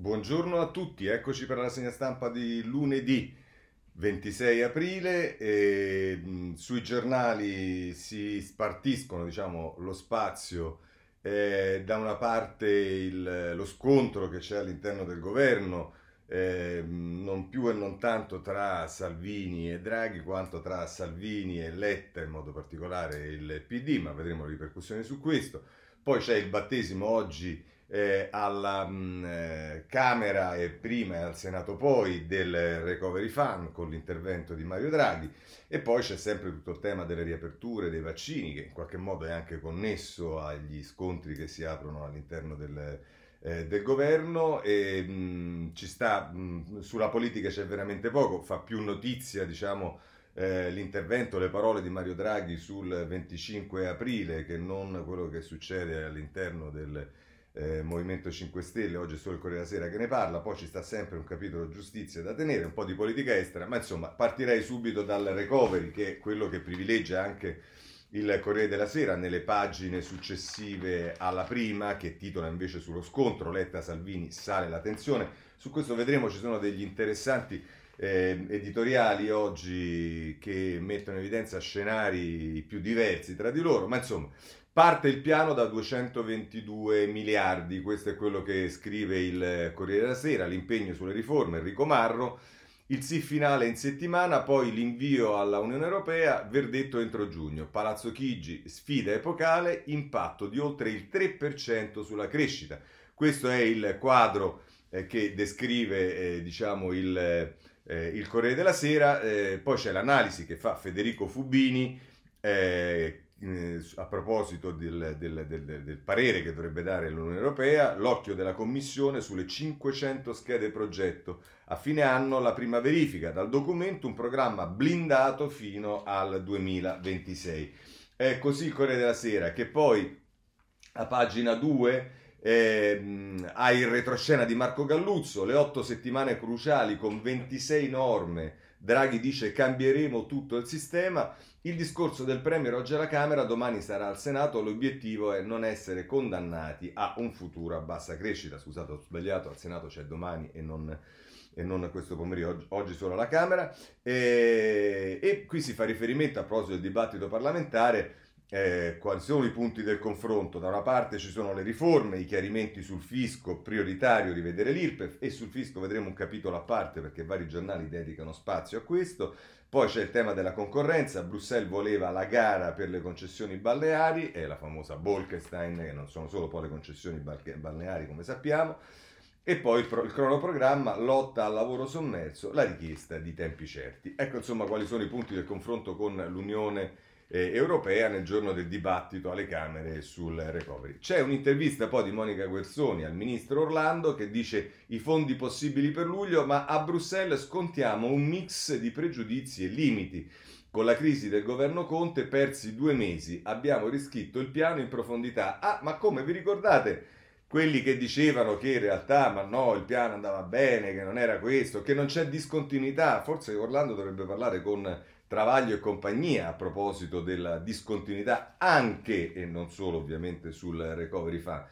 Buongiorno a tutti, eccoci per la rassegna stampa di lunedì 26 aprile. Sui giornali si spartiscono, diciamo, lo spazio. Da una parte lo scontro che c'è all'interno del governo, non più e non tanto tra Salvini e Draghi, quanto tra Salvini e Letta, in modo particolare il PD, ma vedremo le ripercussioni su questo. Poi c'è il battesimo oggi alla Camera e prima e al Senato poi del Recovery Fund con l'intervento di Mario Draghi, e poi c'è sempre tutto il tema delle riaperture, dei vaccini, che in qualche modo è anche connesso agli scontri che si aprono all'interno del governo. E sulla politica c'è veramente poco, fa più notizia, diciamo, l'intervento, le parole di Mario Draghi sul 25 aprile che non quello che succede all'interno del Movimento 5 Stelle. Oggi è solo il Corriere della Sera che ne parla, poi ci sta sempre un capitolo giustizia da tenere, un po' di politica estera, ma insomma partirei subito dal recovery, che è quello che privilegia anche il Corriere della Sera nelle pagine successive alla prima, che titola invece sullo scontro Letta-Salvini, sale la tensione. Su questo vedremo, ci sono degli interessanti editoriali oggi che mettono in evidenza scenari più diversi tra di loro, ma insomma parte il piano da 222 miliardi, questo è quello che scrive il Corriere della Sera. L'impegno sulle riforme, Enrico Marro, il sì finale in settimana, poi l'invio alla Unione Europea, verdetto entro giugno. Palazzo Chigi, sfida epocale, impatto di oltre il 3% sulla crescita. Questo è il quadro che descrive diciamo il Corriere della Sera. Poi c'è l'analisi che fa Federico Fubini, a proposito del parere che dovrebbe dare l'Unione Europea, l'occhio della Commissione sulle 500 schede progetto. A fine anno la prima verifica, dal documento un programma blindato fino al 2026. È così il Corriere della Sera, che poi a pagina 2 ha il retroscena di Marco Galluzzo, le 8 settimane cruciali con 26 norme. Draghi dice cambieremo tutto il sistema. Il discorso del Premier oggi alla Camera, domani sarà al Senato, l'obiettivo è non essere condannati a un futuro a bassa crescita. Scusate, ho sbagliato, al Senato c'è domani e non questo pomeriggio, oggi solo alla Camera. E qui si fa riferimento, a proposito del dibattito parlamentare, quali sono i punti del confronto. Da una parte ci sono le riforme, i chiarimenti sul fisco, prioritario rivedere l'IRPEF, e sul fisco vedremo un capitolo a parte perché vari giornali dedicano spazio a questo. Poi c'è il tema della concorrenza, Bruxelles voleva la gara per le concessioni balneari, è la famosa Bolkestein, che non sono solo poi le concessioni balneari come sappiamo. E poi il cronoprogramma, lotta al lavoro sommerso, la richiesta di tempi certi. Ecco insomma quali sono i punti del confronto con l'Unione Europea nel giorno del dibattito alle Camere sul recovery. C'è un'intervista poi di Monica Guerzoni al ministro Orlando, che dice i fondi possibili per luglio, ma a Bruxelles scontiamo un mix di pregiudizi e limiti. Con la crisi del governo Conte persi 2 mesi, abbiamo riscritto il piano in profondità. Ah, ma come, vi ricordate quelli che dicevano che in realtà, ma no, il piano andava bene, che non era questo, che non c'è discontinuità? Forse Orlando dovrebbe parlare con Travaglio e compagnia a proposito della discontinuità anche e non solo ovviamente sul recovery fund.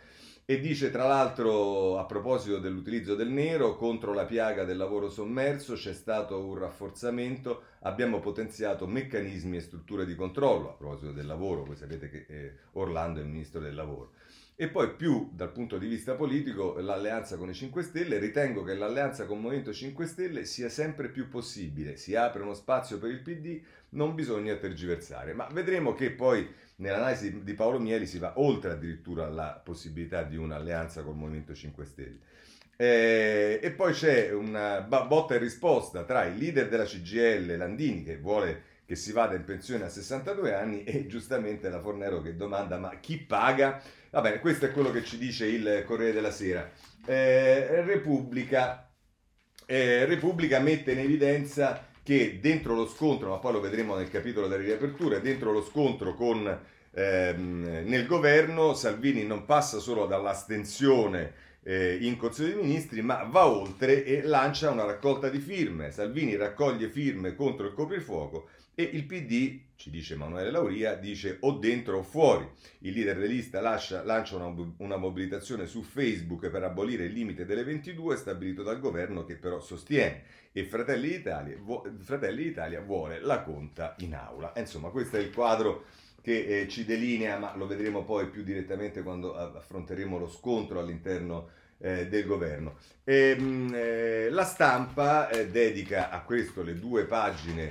E dice tra l'altro, a proposito dell'utilizzo del nero, contro la piaga del lavoro sommerso c'è stato un rafforzamento, abbiamo potenziato meccanismi e strutture di controllo. A proposito del lavoro, voi sapete che Orlando è il ministro del lavoro. E poi più dal punto di vista politico, l'alleanza con i 5 Stelle, ritengo che l'alleanza con il Movimento 5 Stelle sia sempre più possibile, si apre uno spazio per il PD, non bisogna tergiversare. Ma vedremo che poi nell'analisi di Paolo Mieli si va oltre addirittura alla possibilità di un'alleanza col Movimento 5 Stelle. E poi c'è una botta e risposta tra il leader della CGIL, Landini, che vuole che si vada in pensione a 62 anni, e giustamente la Fornero che domanda ma chi paga? Va bene, questo è quello che ci dice il Corriere della Sera. Repubblica mette in evidenza che dentro lo scontro, ma poi lo vedremo nel capitolo delle riaperture, dentro lo scontro con nel governo, Salvini non passa solo dall'astensione in Consiglio dei Ministri, ma va oltre e lancia una raccolta di firme. Salvini raccoglie firme contro il coprifuoco e il PD, ci dice Emanuele Lauria, dice o dentro o fuori. Il leader della lista lancia una mobilitazione su Facebook per abolire il limite delle 22 stabilito dal governo, che però sostiene, e Fratelli d'Italia vuole la conta in aula. Insomma, questo è il quadro che ci delinea, ma lo vedremo poi più direttamente quando affronteremo lo scontro all'interno del governo. La Stampa dedica a questo le due pagine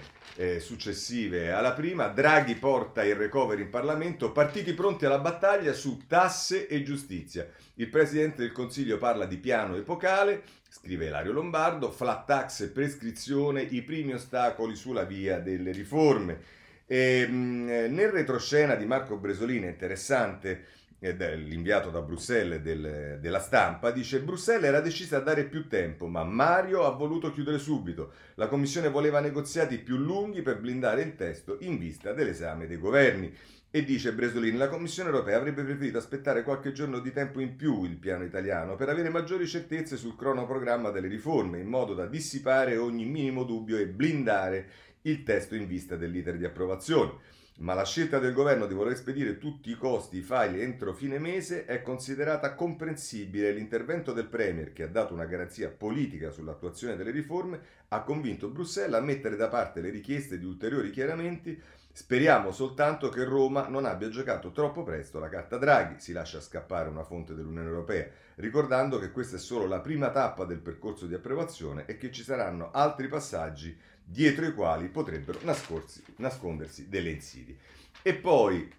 successive alla prima. Draghi porta il recovery in Parlamento, partiti pronti alla battaglia su tasse e giustizia. Il Presidente del Consiglio parla di piano epocale, scrive Lario Lombardo, flat tax e prescrizione, i primi ostacoli sulla via delle riforme. E nel retroscena di Marco Bresolina, interessante, l'inviato da Bruxelles della Stampa, dice: Bruxelles era decisa a dare più tempo, ma Mario ha voluto chiudere subito. La Commissione voleva negoziati più lunghi per blindare il testo in vista dell'esame dei governi. E dice Bresolini, la Commissione europea avrebbe preferito aspettare qualche giorno di tempo in più il piano italiano per avere maggiori certezze sul cronoprogramma delle riforme, in modo da dissipare ogni minimo dubbio e blindare il testo in vista dell'iter di approvazione. Ma la scelta del governo di voler spedire tutti i costi i file entro fine mese è considerata comprensibile. L'intervento del Premier, che ha dato una garanzia politica sull'attuazione delle riforme, ha convinto Bruxelles a mettere da parte le richieste di ulteriori chiarimenti. Speriamo soltanto che Roma non abbia giocato troppo presto la carta Draghi, si lascia scappare una fonte dell'Unione Europea, ricordando che questa è solo la prima tappa del percorso di approvazione e che ci saranno altri passaggi dietro i quali potrebbero nascondersi delle insidie. E poi,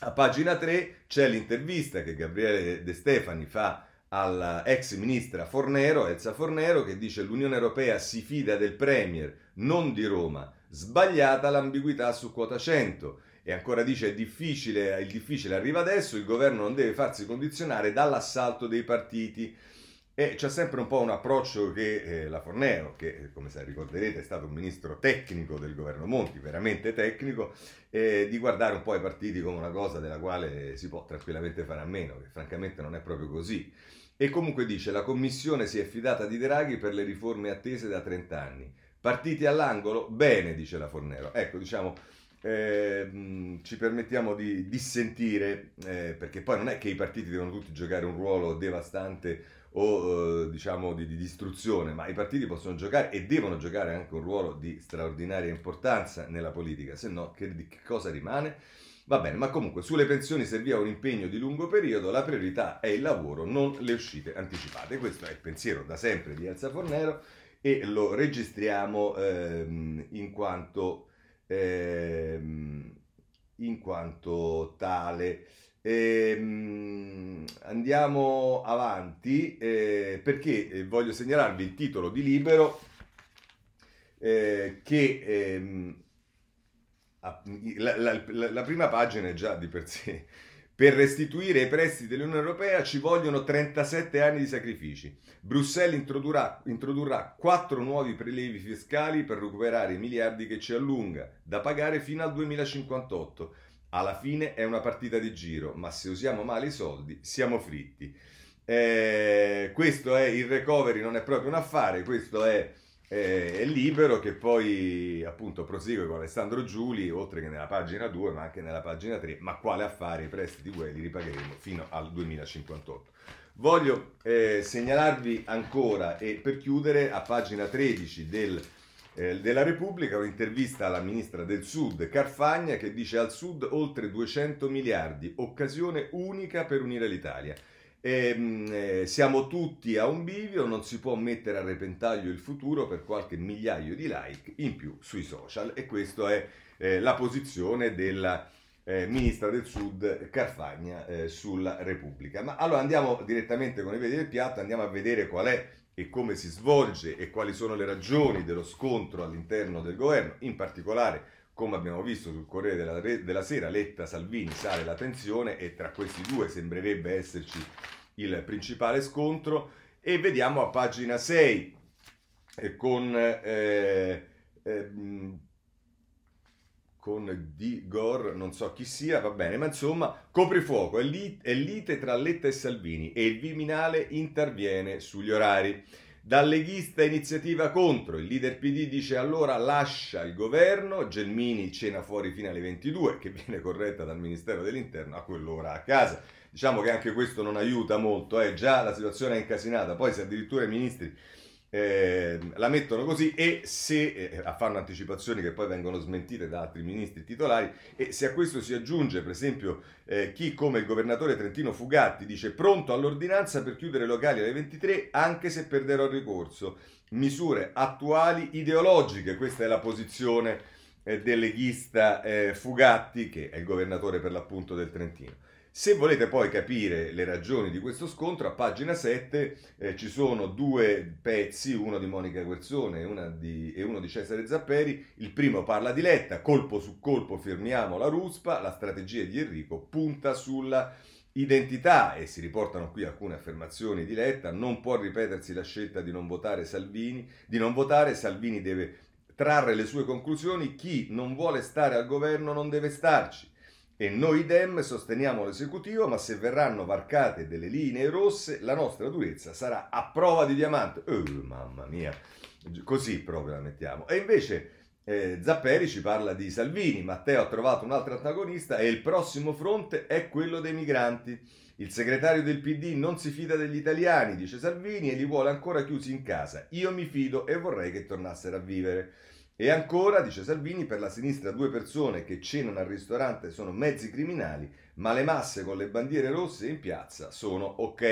a pagina 3, c'è l'intervista che Gabriele De Stefani fa alla ex ministra Fornero, Elsa Fornero, che dice: l'Unione Europea si fida del Premier, non di Roma. Sbagliata l'ambiguità su quota 100. E ancora dice: il difficile arriva adesso, il governo non deve farsi condizionare dall'assalto dei partiti. E c'è sempre un po' un approccio che la Fornero, che come ricorderete è stato un ministro tecnico del governo Monti, veramente tecnico, di guardare un po' i partiti come una cosa della quale si può tranquillamente fare a meno, che francamente non è proprio così. E comunque dice: la Commissione si è fidata di Draghi per le riforme attese da 30 anni. Partiti all'angolo? Bene, dice la Fornero. Ecco, ci permettiamo di dissentire, perché poi non è che i partiti devono tutti giocare un ruolo devastante o di distruzione, ma i partiti possono giocare e devono giocare anche un ruolo di straordinaria importanza nella politica, se no che cosa rimane? Va bene, ma comunque sulle pensioni serviva un impegno di lungo periodo, la priorità è il lavoro, non le uscite anticipate. Questo è il pensiero da sempre di Elsa Fornero, e lo registriamo in quanto tale. Andiamo avanti perché voglio segnalarvi il titolo di Libero che la prima pagina è già di per sé. Per restituire i prestiti dell'Unione Europea ci vogliono 37 anni di sacrifici. Bruxelles introdurrà 4 nuovi prelievi fiscali per recuperare i miliardi che ci allunga, da pagare fino al 2058. Alla fine è una partita di giro, ma se usiamo male i soldi siamo fritti. Questo è il recovery, non è proprio un affare, questo è Libero, che poi appunto prosegue con Alessandro Giuli, oltre che nella pagina 2 ma anche nella pagina 3, ma quale affare, i prestiti UE li ripagheremo fino al 2058. Voglio segnalarvi ancora, e per chiudere, a pagina 13 della Repubblica, un'intervista alla ministra del Sud Carfagna, che dice: al Sud oltre 200 miliardi, occasione unica per unire l'Italia. Siamo tutti a un bivio, non si può mettere a repentaglio il futuro per qualche migliaio di like in più sui social. E questa è la posizione della ministra del Sud Carfagna sulla Repubblica. Ma allora andiamo direttamente con i piedi del piatto, andiamo a vedere qual è e come si svolge e quali sono le ragioni dello scontro all'interno del governo, in particolare, come abbiamo visto sul Corriere della Sera, Letta-Salvini sale la tensione, e tra questi due sembrerebbe esserci il principale scontro. E vediamo a pagina 6 con Digor, non so chi sia, va bene, ma insomma, coprifuoco, è lite tra Letta e Salvini e il Viminale interviene sugli orari. Dal leghista iniziativa contro, il leader PD dice allora lascia il governo, Gelmini cena fuori fino alle 22, che viene corretta dal Ministero dell'Interno a quell'ora a casa. Diciamo che anche questo non aiuta molto, già la situazione è incasinata, poi se addirittura i ministri la mettono così e se fanno anticipazioni che poi vengono smentite da altri ministri titolari e se a questo si aggiunge per esempio chi come il governatore trentino Fugatti dice pronto all'ordinanza per chiudere i locali alle 23 anche se perderò il ricorso, misure attuali ideologiche, questa è la posizione del leghista Fugatti che è il governatore per l'appunto del Trentino. Se volete poi capire le ragioni di questo scontro, a pagina 7 ci sono due pezzi, uno di Monica Guerzoni e uno di Cesare Zapperi. Il primo parla di Letta, colpo su colpo firmiamo la ruspa, la strategia di Enrico punta sulla identità e si riportano qui alcune affermazioni di Letta, non può ripetersi la scelta di non votare Salvini, deve trarre le sue conclusioni, chi non vuole stare al governo non deve starci. E noi Dem sosteniamo l'esecutivo, ma se verranno varcate delle linee rosse, la nostra durezza sarà a prova di diamante. Mamma mia, così proprio la mettiamo. E invece Zapperi ci parla di Salvini, Matteo ha trovato un altro antagonista e il prossimo fronte è quello dei migranti. Il segretario del PD non si fida degli italiani, dice Salvini, e li vuole ancora chiusi in casa. Io mi fido e vorrei che tornassero a vivere. E ancora, dice Salvini, per la sinistra due persone che cenano al ristorante sono mezzi criminali, ma le masse con le bandiere rosse in piazza sono ok.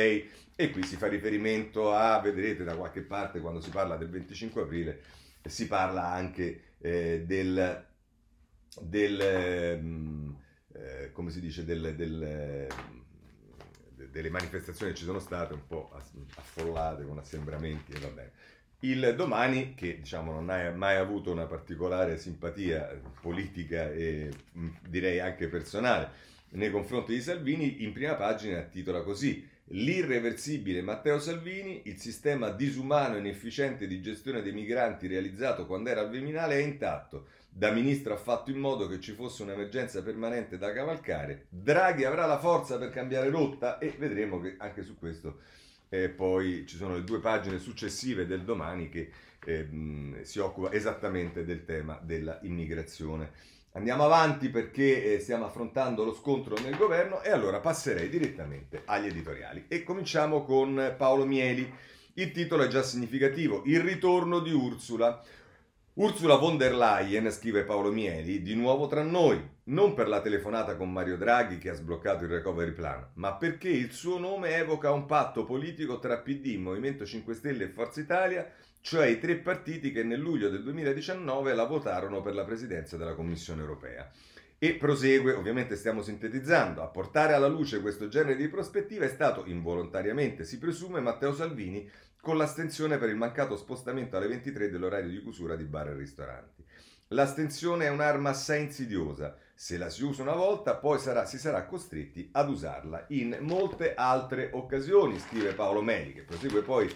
E qui si fa riferimento a, vedrete da qualche parte quando si parla del 25 aprile, si parla anche come si dice, delle manifestazioni che ci sono state un po' affollate con assembramenti e va bene. Il Domani, che diciamo non ha mai avuto una particolare simpatia politica e direi anche personale nei confronti di Salvini, in prima pagina titola così: l'irreversibile Matteo Salvini, il sistema disumano e inefficiente di gestione dei migranti realizzato quando era al Viminale è intatto. Da ministro ha fatto in modo che ci fosse un'emergenza permanente da cavalcare. Draghi avrà la forza per cambiare rotta e vedremo che anche su questo. Poi ci sono le due pagine successive del Domani che si occupa esattamente del tema della immigrazione. Andiamo avanti perché stiamo affrontando lo scontro nel governo e allora passerei direttamente agli editoriali e cominciamo con Paolo Mieli. Il titolo è già significativo, il ritorno di Ursula. Ursula von der Leyen, scrive Paolo Mieli, di nuovo tra noi, non per la telefonata con Mario Draghi che ha sbloccato il recovery plan, ma perché il suo nome evoca un patto politico tra PD, Movimento 5 Stelle e Forza Italia, cioè i tre partiti che nel luglio del 2019 la votarono per la presidenza della Commissione Europea. E prosegue, ovviamente stiamo sintetizzando, a portare alla luce questo genere di prospettiva è stato involontariamente, si presume, Matteo Salvini, con l'astensione per il mancato spostamento alle 23 dell'orario di chiusura di bar e ristoranti. L'astensione è un'arma assai insidiosa, se la si usa una volta poi si sarà costretti ad usarla in molte altre occasioni, scrive Paolo Mieli, che prosegue poi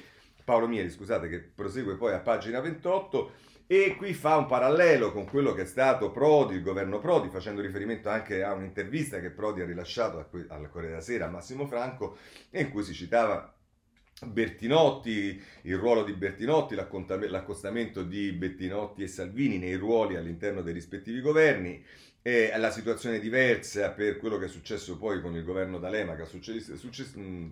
a pagina 28 e qui fa un parallelo con quello che è stato Prodi, il governo Prodi, facendo riferimento anche a un'intervista che Prodi ha rilasciato al Corriere della Sera a Massimo Franco in cui si citava Bertinotti, il ruolo di Bertinotti, l'accostamento di Bertinotti e Salvini nei ruoli all'interno dei rispettivi governi, la situazione diversa per quello che è successo poi con il governo D'Alema che ha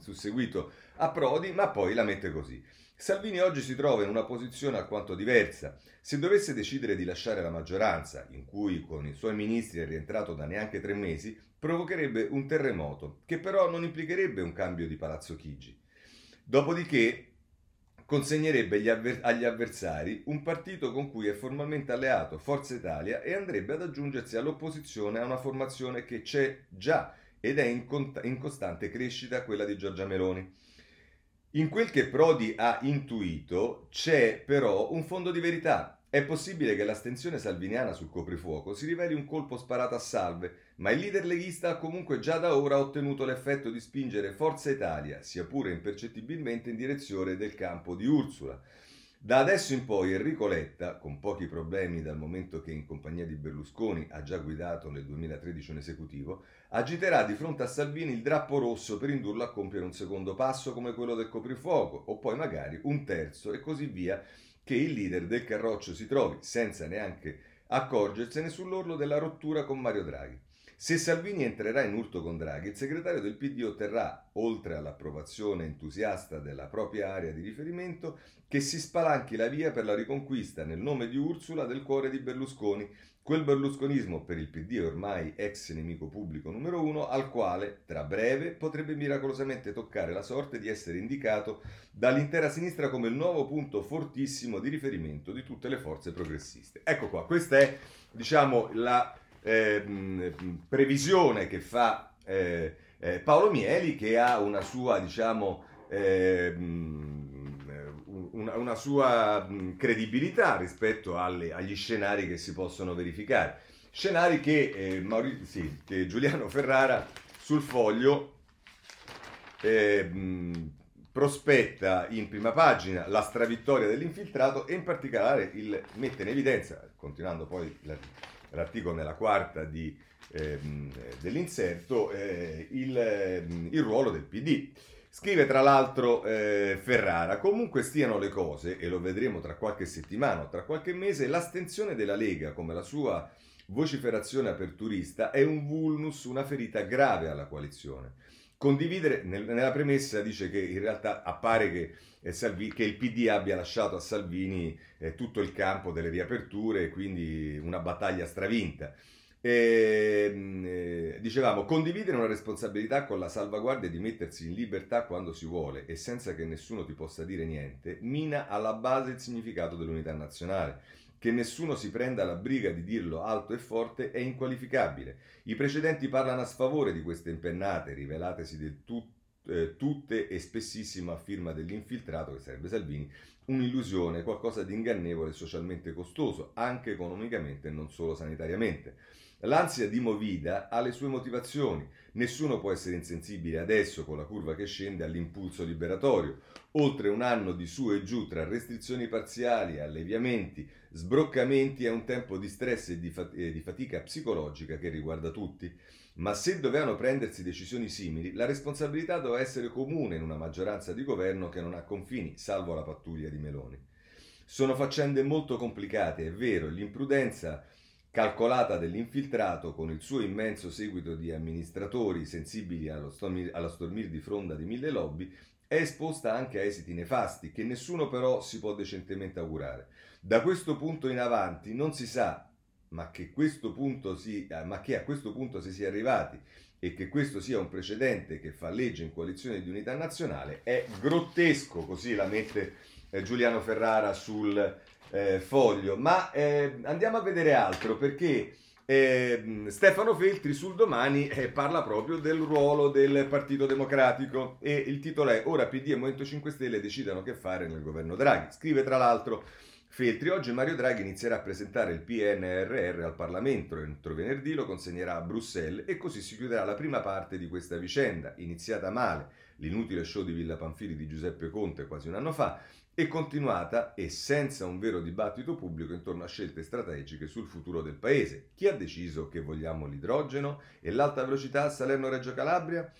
susseguito a Prodi, ma poi la mette così. Salvini oggi si trova in una posizione alquanto diversa. Se dovesse decidere di lasciare la maggioranza, in cui con i suoi ministri è rientrato da neanche 3 mesi, provocherebbe un terremoto, che però non implicherebbe un cambio di Palazzo Chigi. Dopodiché consegnerebbe agli avversari un partito con cui è formalmente alleato, Forza Italia, e andrebbe ad aggiungersi all'opposizione a una formazione che c'è già ed è in costante crescita, quella di Giorgia Meloni. In quel che Prodi ha intuito c'è però un fondo di verità. È possibile che l'astensione salviniana sul coprifuoco si riveli un colpo sparato a salve, ma il leader leghista ha comunque già da ora ottenuto l'effetto di spingere Forza Italia, sia pure impercettibilmente, in direzione del campo di Ursula. Da adesso in poi Enrico Letta, con pochi problemi dal momento che in compagnia di Berlusconi ha già guidato nel 2013 un esecutivo, agiterà di fronte a Salvini il drappo rosso per indurlo a compiere un secondo passo come quello del coprifuoco, o poi magari un terzo e così via, che il leader del Carroccio si trovi, senza neanche accorgersene, sull'orlo della rottura con Mario Draghi. Se Salvini entrerà in urto con Draghi, il segretario del PD otterrà, oltre all'approvazione entusiasta della propria area di riferimento, che si spalanchi la via per la riconquista, nel nome di Ursula, del cuore di Berlusconi, quel berlusconismo per il PD ormai ex nemico pubblico numero uno, al quale, tra breve, potrebbe miracolosamente toccare la sorte di essere indicato dall'intera sinistra come il nuovo punto fortissimo di riferimento di tutte le forze progressiste. Ecco qua, questa è, diciamo, la previsione che fa Paolo Mieli, che ha una sua, diciamo, una sua credibilità rispetto agli scenari che si possono verificare. Scenari che Giuliano Ferrara sul Foglio prospetta in prima pagina, la stravittoria dell'infiltrato, e in particolare mette in evidenza, continuando poi l'articolo nella quarta dell'inserto, il ruolo del PD. Scrive tra l'altro Ferrara: comunque stiano le cose, e lo vedremo tra qualche settimana o tra qualche mese, l'astensione della Lega, come la sua vociferazione aperturista, è un vulnus, una ferita grave alla coalizione. Condividere, nella premessa dice che in realtà appare che il PD abbia lasciato a Salvini tutto il campo delle riaperture, quindi una battaglia stravinta. Dicevamo, condividere una responsabilità con la salvaguardia di mettersi in libertà quando si vuole e senza che nessuno ti possa dire niente, mina alla base il significato dell'unità nazionale. Che nessuno si prenda la briga di dirlo alto e forte è inqualificabile. I precedenti parlano a sfavore di queste impennate, rivelatesi del tutte e spessissimo a firma dell'infiltrato, che sarebbe Salvini, un'illusione, qualcosa di ingannevole e socialmente costoso, anche economicamente e non solo sanitariamente. L'ansia di Movida ha le sue motivazioni. Nessuno può essere insensibile adesso, con la curva che scende, all'impulso liberatorio. Oltre un anno di su e giù tra restrizioni parziali, alleviamenti, sbroccamenti, è un tempo di stress e di fatica psicologica che riguarda tutti. Ma se dovevano prendersi decisioni simili, la responsabilità doveva essere comune in una maggioranza di governo che non ha confini, salvo la pattuglia di Meloni. Sono faccende molto complicate, è vero, l'imprudenza calcolata dell'infiltrato, con il suo immenso seguito di amministratori sensibili alla stormir di fronda di mille lobby, è esposta anche a esiti nefasti, che nessuno però si può decentemente augurare. Da questo punto in avanti non si sa, ma che a questo punto si sia arrivati e che questo sia un precedente che fa legge in coalizione di unità nazionale è grottesco, così la mette Giuliano Ferrara sul Foglio. Ma andiamo a vedere altro, perché Stefano Feltri sul Domani parla proprio del ruolo del Partito Democratico, e il titolo è: ora PD e Movimento 5 Stelle decidano che fare nel governo Draghi. Scrive tra l'altro Feltri: oggi Mario Draghi inizierà a presentare il PNRR al Parlamento, entro venerdì lo consegnerà a Bruxelles e così si chiuderà la prima parte di questa vicenda, iniziata male, l'inutile show di Villa Panfili di Giuseppe Conte quasi un anno fa, e continuata e senza un vero dibattito pubblico intorno a scelte strategiche sul futuro del Paese. Chi ha deciso che vogliamo l'idrogeno e l'alta velocità a Salerno-Reggio Calabria?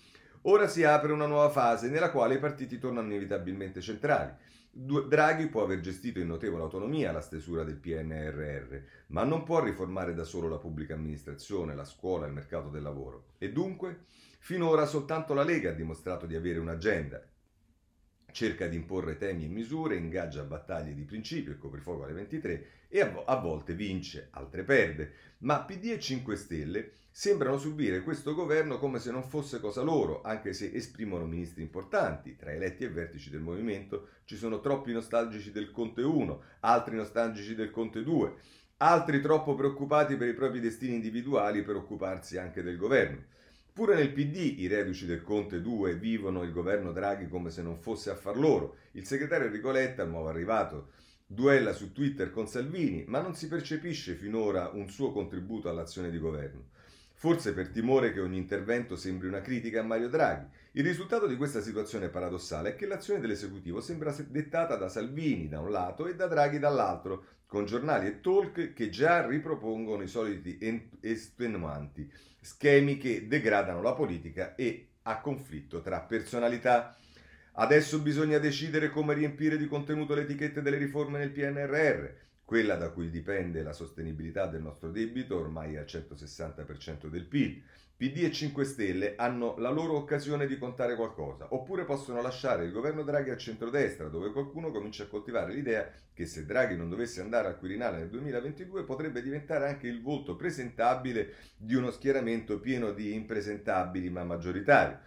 Ora si apre una nuova fase nella quale i partiti tornano inevitabilmente centrali. Draghi può aver gestito in notevole autonomia la stesura del PNRR, ma non può riformare da solo la pubblica amministrazione, la scuola e il mercato del lavoro. E dunque, finora soltanto la Lega ha dimostrato di avere un'agenda. Cerca di imporre temi e misure, ingaggia battaglie di principio, il coprifuoco alle 23, e a volte vince, altre perde. Ma PD e 5 Stelle sembrano subire questo governo come se non fosse cosa loro, anche se esprimono ministri importanti. Tra eletti e vertici del movimento ci sono troppi nostalgici del Conte 1, altri nostalgici del Conte 2, altri troppo preoccupati per i propri destini individuali per occuparsi anche del governo. Pure nel PD i reduci del Conte 2 vivono il governo Draghi come se non fosse affar loro. Il segretario Enrico Letta, nuovo arrivato, duella su Twitter con Salvini, ma non si percepisce finora un suo contributo all'azione di governo. Forse per timore che ogni intervento sembri una critica a Mario Draghi. Il risultato di questa situazione paradossale è che l'azione dell'esecutivo sembra dettata da Salvini da un lato e da Draghi dall'altro, con giornali e talk che già ripropongono i soliti estenuanti schemi che degradano la politica e a conflitto tra personalità. Adesso bisogna decidere come riempire di contenuto le etichette delle riforme nel PNRR. Quella da cui dipende la sostenibilità del nostro debito, ormai al 160% del PIL. PD e 5 Stelle hanno la loro occasione di contare qualcosa, oppure possono lasciare il governo Draghi al centrodestra, dove qualcuno comincia a coltivare l'idea che se Draghi non dovesse andare al Quirinale nel 2022 potrebbe diventare anche il volto presentabile di uno schieramento pieno di impresentabili ma maggioritario.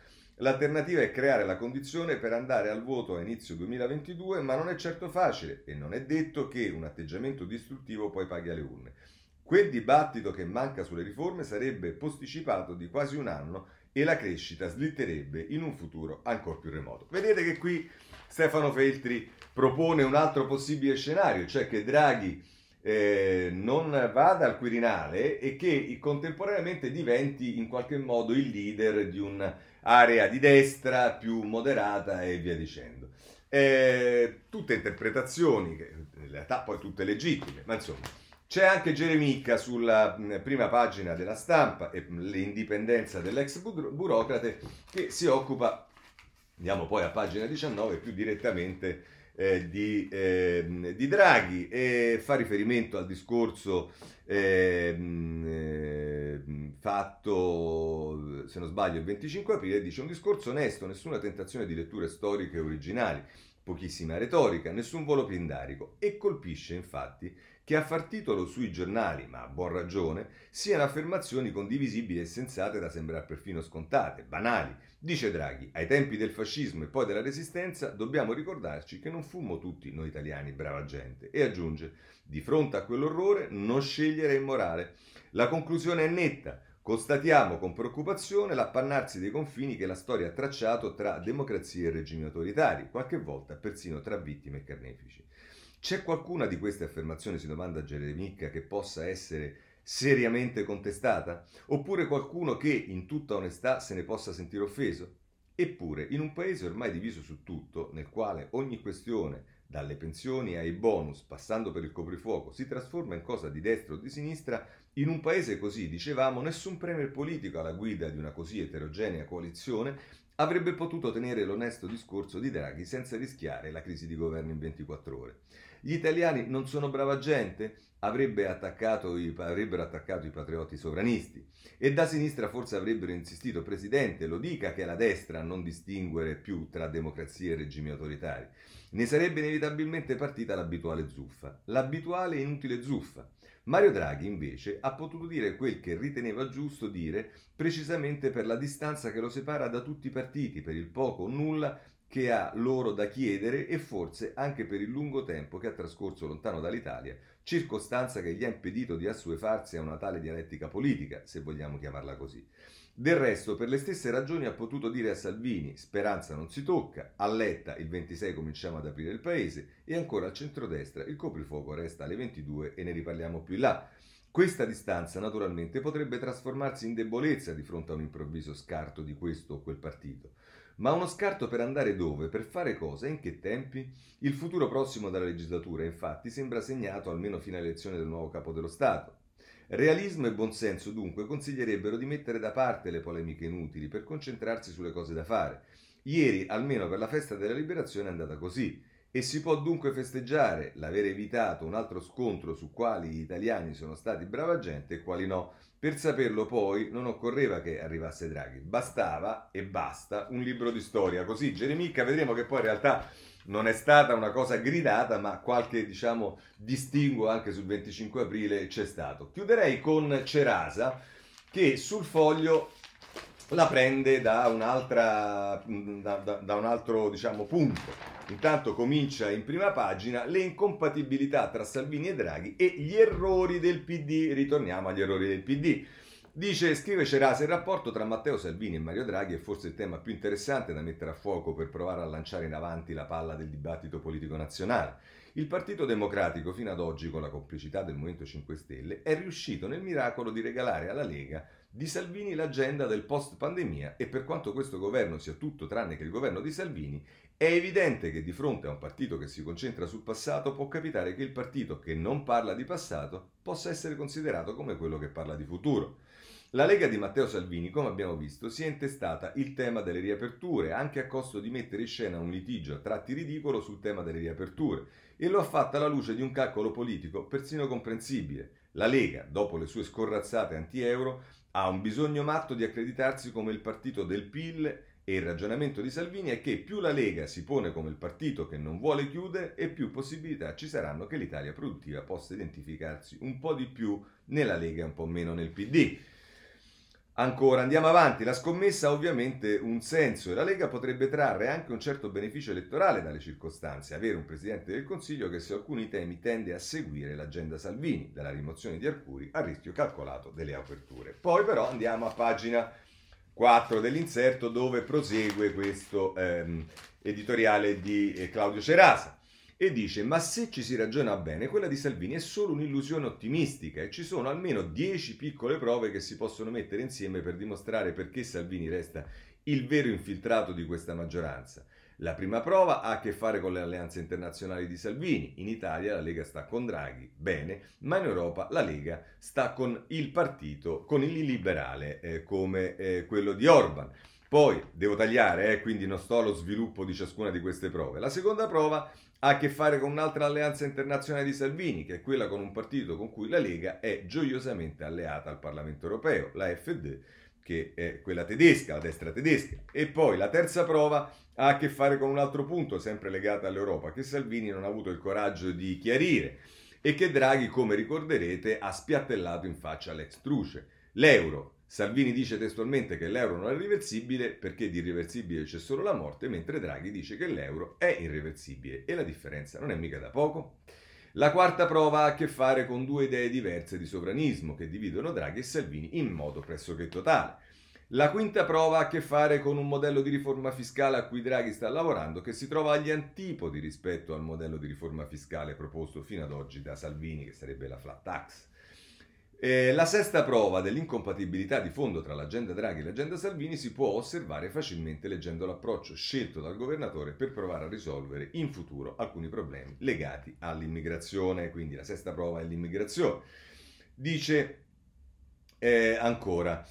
L'alternativa è creare la condizione per andare al voto a inizio 2022, ma non è certo facile e non è detto che un atteggiamento distruttivo poi paghi alle urne. Quel dibattito che manca sulle riforme sarebbe posticipato di quasi un anno e la crescita slitterebbe in un futuro ancora più remoto. Vedete che qui Stefano Feltri propone un altro possibile scenario, cioè che Draghi non vada al Quirinale e che contemporaneamente diventi in qualche modo il leader di un'area di destra più moderata e via dicendo. Tutte interpretazioni, che in realtà poi tutte legittime, ma insomma. C'è anche Geremicca sulla prima pagina della Stampa e l'indipendenza dell'ex burocrate che si occupa, andiamo poi a pagina 19, più direttamente di Draghi e fa riferimento al discorso fatto, se non sbaglio, il 25 aprile, dice un discorso onesto, nessuna tentazione di letture storiche originali, pochissima retorica, nessun volo pindarico e colpisce infatti che a far titolo sui giornali, ma a buon ragione, siano affermazioni condivisibili e sensate da sembrare perfino scontate, banali. Dice Draghi, ai tempi del fascismo e poi della Resistenza dobbiamo ricordarci che non fummo tutti noi italiani brava gente. E aggiunge, di fronte a quell'orrore non scegliere è immorale. La conclusione è netta. Constatiamo con preoccupazione l'appannarsi dei confini che la storia ha tracciato tra democrazie e regimi autoritari, qualche volta persino tra vittime e carnefici. C'è qualcuna di queste affermazioni, si domanda Geremicca, che possa essere seriamente contestata? Oppure qualcuno che, in tutta onestà, se ne possa sentire offeso? Eppure, in un paese ormai diviso su tutto, nel quale ogni questione, dalle pensioni ai bonus, passando per il coprifuoco, si trasforma in cosa di destra o di sinistra, in un paese così, dicevamo, nessun premier politico alla guida di una così eterogenea coalizione avrebbe potuto tenere l'onesto discorso di Draghi senza rischiare la crisi di governo in 24 ore. Gli italiani non sono brava gente? Avrebbero attaccato i patrioti sovranisti. E da sinistra forse avrebbero insistito, Presidente, lo dica che è la destra a non distinguere più tra democrazie e regimi autoritari. Ne sarebbe inevitabilmente partita l'abituale zuffa. L'abituale e inutile zuffa. Mario Draghi, invece, ha potuto dire quel che riteneva giusto dire precisamente per la distanza che lo separa da tutti i partiti, per il poco o nulla che ha loro da chiedere e forse anche per il lungo tempo che ha trascorso lontano dall'Italia, circostanza che gli ha impedito di assuefarsi a una tale dialettica politica, se vogliamo chiamarla così. Del resto, per le stesse ragioni ha potuto dire a Salvini «Speranza non si tocca», a Letta «Il 26 cominciamo ad aprire il paese» e ancora al centrodestra «Il coprifuoco resta alle 22 e ne riparliamo più in là». Questa distanza, naturalmente, potrebbe trasformarsi in debolezza di fronte a un improvviso scarto di questo o quel partito. Ma uno scarto per andare dove, per fare cosa e in che tempi? Il futuro prossimo della legislatura, infatti, sembra segnato almeno fino all'elezione del nuovo capo dello Stato. Realismo e buonsenso dunque consiglierebbero di mettere da parte le polemiche inutili per concentrarsi sulle cose da fare. Ieri, almeno per la festa della liberazione, è andata così e si può dunque festeggiare l'aver evitato un altro scontro su quali gli italiani sono stati brava gente e quali no. Per saperlo poi non occorreva che arrivasse Draghi, bastava e basta un libro di storia. Così Geremicca, vedremo che poi in realtà non è stata una cosa gridata, ma qualche, distinguo anche sul 25 aprile c'è stato. Chiuderei con Cerasa, che sul Foglio la prende da un altro, punto. Intanto comincia in prima pagina le incompatibilità tra Salvini e Draghi e gli errori del PD. Ritorniamo agli errori del PD. Scrive Cerasa, il rapporto tra Matteo Salvini e Mario Draghi è forse il tema più interessante da mettere a fuoco per provare a lanciare in avanti la palla del dibattito politico nazionale. Il Partito Democratico fino ad oggi, con la complicità del Movimento 5 Stelle, è riuscito nel miracolo di regalare alla Lega Di Salvini l'agenda del post-pandemia, e per quanto questo governo sia tutto tranne che il governo di Salvini, è evidente che di fronte a un partito che si concentra sul passato può capitare che il partito che non parla di passato possa essere considerato come quello che parla di futuro. La Lega di Matteo Salvini, come abbiamo visto, si è intestata il tema delle riaperture, anche a costo di mettere in scena un litigio a tratti ridicolo sul tema delle riaperture, e lo ha fatto alla luce di un calcolo politico persino comprensibile. La Lega, dopo le sue scorrazzate anti-euro, ha un bisogno matto di accreditarsi come il partito del PIL, e il ragionamento di Salvini è che più la Lega si pone come il partito che non vuole chiudere, e più possibilità ci saranno che l'Italia produttiva possa identificarsi un po' di più nella Lega e un po' meno nel PD. Ancora, andiamo avanti, la scommessa ha ovviamente un senso e la Lega potrebbe trarre anche un certo beneficio elettorale dalle circostanze, avere un Presidente del Consiglio che su alcuni temi tende a seguire l'agenda Salvini, dalla rimozione di Arcuri al rischio calcolato delle aperture. Poi però andiamo a pagina 4 dell'inserto, dove prosegue questo editoriale di Claudio Cerasa. E dice: ma se ci si ragiona bene, quella di Salvini è solo un'illusione ottimistica, e ci sono almeno 10 piccole prove che si possono mettere insieme per dimostrare perché Salvini resta il vero infiltrato di questa maggioranza. La prima prova ha a che fare con le alleanze internazionali di Salvini. In Italia la Lega sta con Draghi, bene, ma in Europa la Lega sta con il partito, con il liberale, come quello di Orban. Poi, devo tagliare, quindi non sto allo sviluppo di ciascuna di queste prove. La seconda prova ha a che fare con un'altra alleanza internazionale di Salvini, che è quella con un partito con cui la Lega è gioiosamente alleata al Parlamento europeo, la AfD, che è quella tedesca, la destra tedesca. E poi la terza prova ha a che fare con un altro punto, sempre legato all'Europa, che Salvini non ha avuto il coraggio di chiarire e che Draghi, come ricorderete, ha spiattellato in faccia all'ex Truce. L'euro. Salvini dice testualmente che l'euro non è irreversibile perché di irreversibile c'è solo la morte, mentre Draghi dice che l'euro è irreversibile, e la differenza non è mica da poco. La quarta prova ha a che fare con due idee diverse di sovranismo che dividono Draghi e Salvini in modo pressoché totale. La quinta prova ha a che fare con un modello di riforma fiscale a cui Draghi sta lavorando, che si trova agli antipodi rispetto al modello di riforma fiscale proposto fino ad oggi da Salvini, che sarebbe la flat tax. La sesta prova dell'incompatibilità di fondo tra l'agenda Draghi e l'agenda Salvini si può osservare facilmente leggendo l'approccio scelto dal governatore per provare a risolvere in futuro alcuni problemi legati all'immigrazione. Quindi la sesta prova è l'immigrazione. Dice ancora...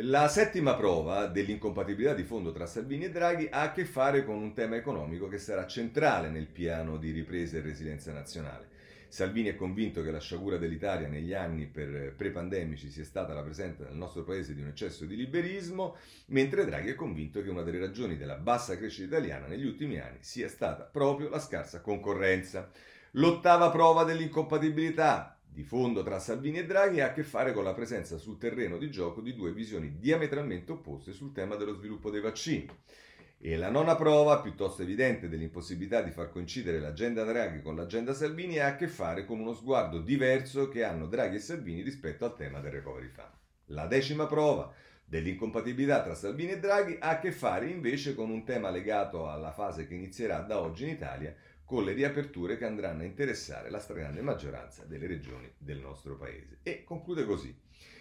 La settima prova dell'incompatibilità di fondo tra Salvini e Draghi ha a che fare con un tema economico che sarà centrale nel piano di ripresa e resilienza nazionale. Salvini è convinto che la sciagura dell'Italia negli anni pre-pandemici sia stata la presenza nel nostro paese di un eccesso di liberismo, mentre Draghi è convinto che una delle ragioni della bassa crescita italiana negli ultimi anni sia stata proprio la scarsa concorrenza. L'ottava prova dell'incompatibilità di fondo tra Salvini e Draghi ha a che fare con la presenza sul terreno di gioco di due visioni diametralmente opposte sul tema dello sviluppo dei vaccini. E la nona prova, piuttosto evidente, dell'impossibilità di far coincidere l'agenda Draghi con l'agenda Salvini ha a che fare con uno sguardo diverso che hanno Draghi e Salvini rispetto al tema del recovery fund. La decima prova dell'incompatibilità tra Salvini e Draghi ha a che fare invece con un tema legato alla fase che inizierà da oggi in Italia, con le riaperture che andranno a interessare la stragrande maggioranza delle regioni del nostro paese. E conclude così: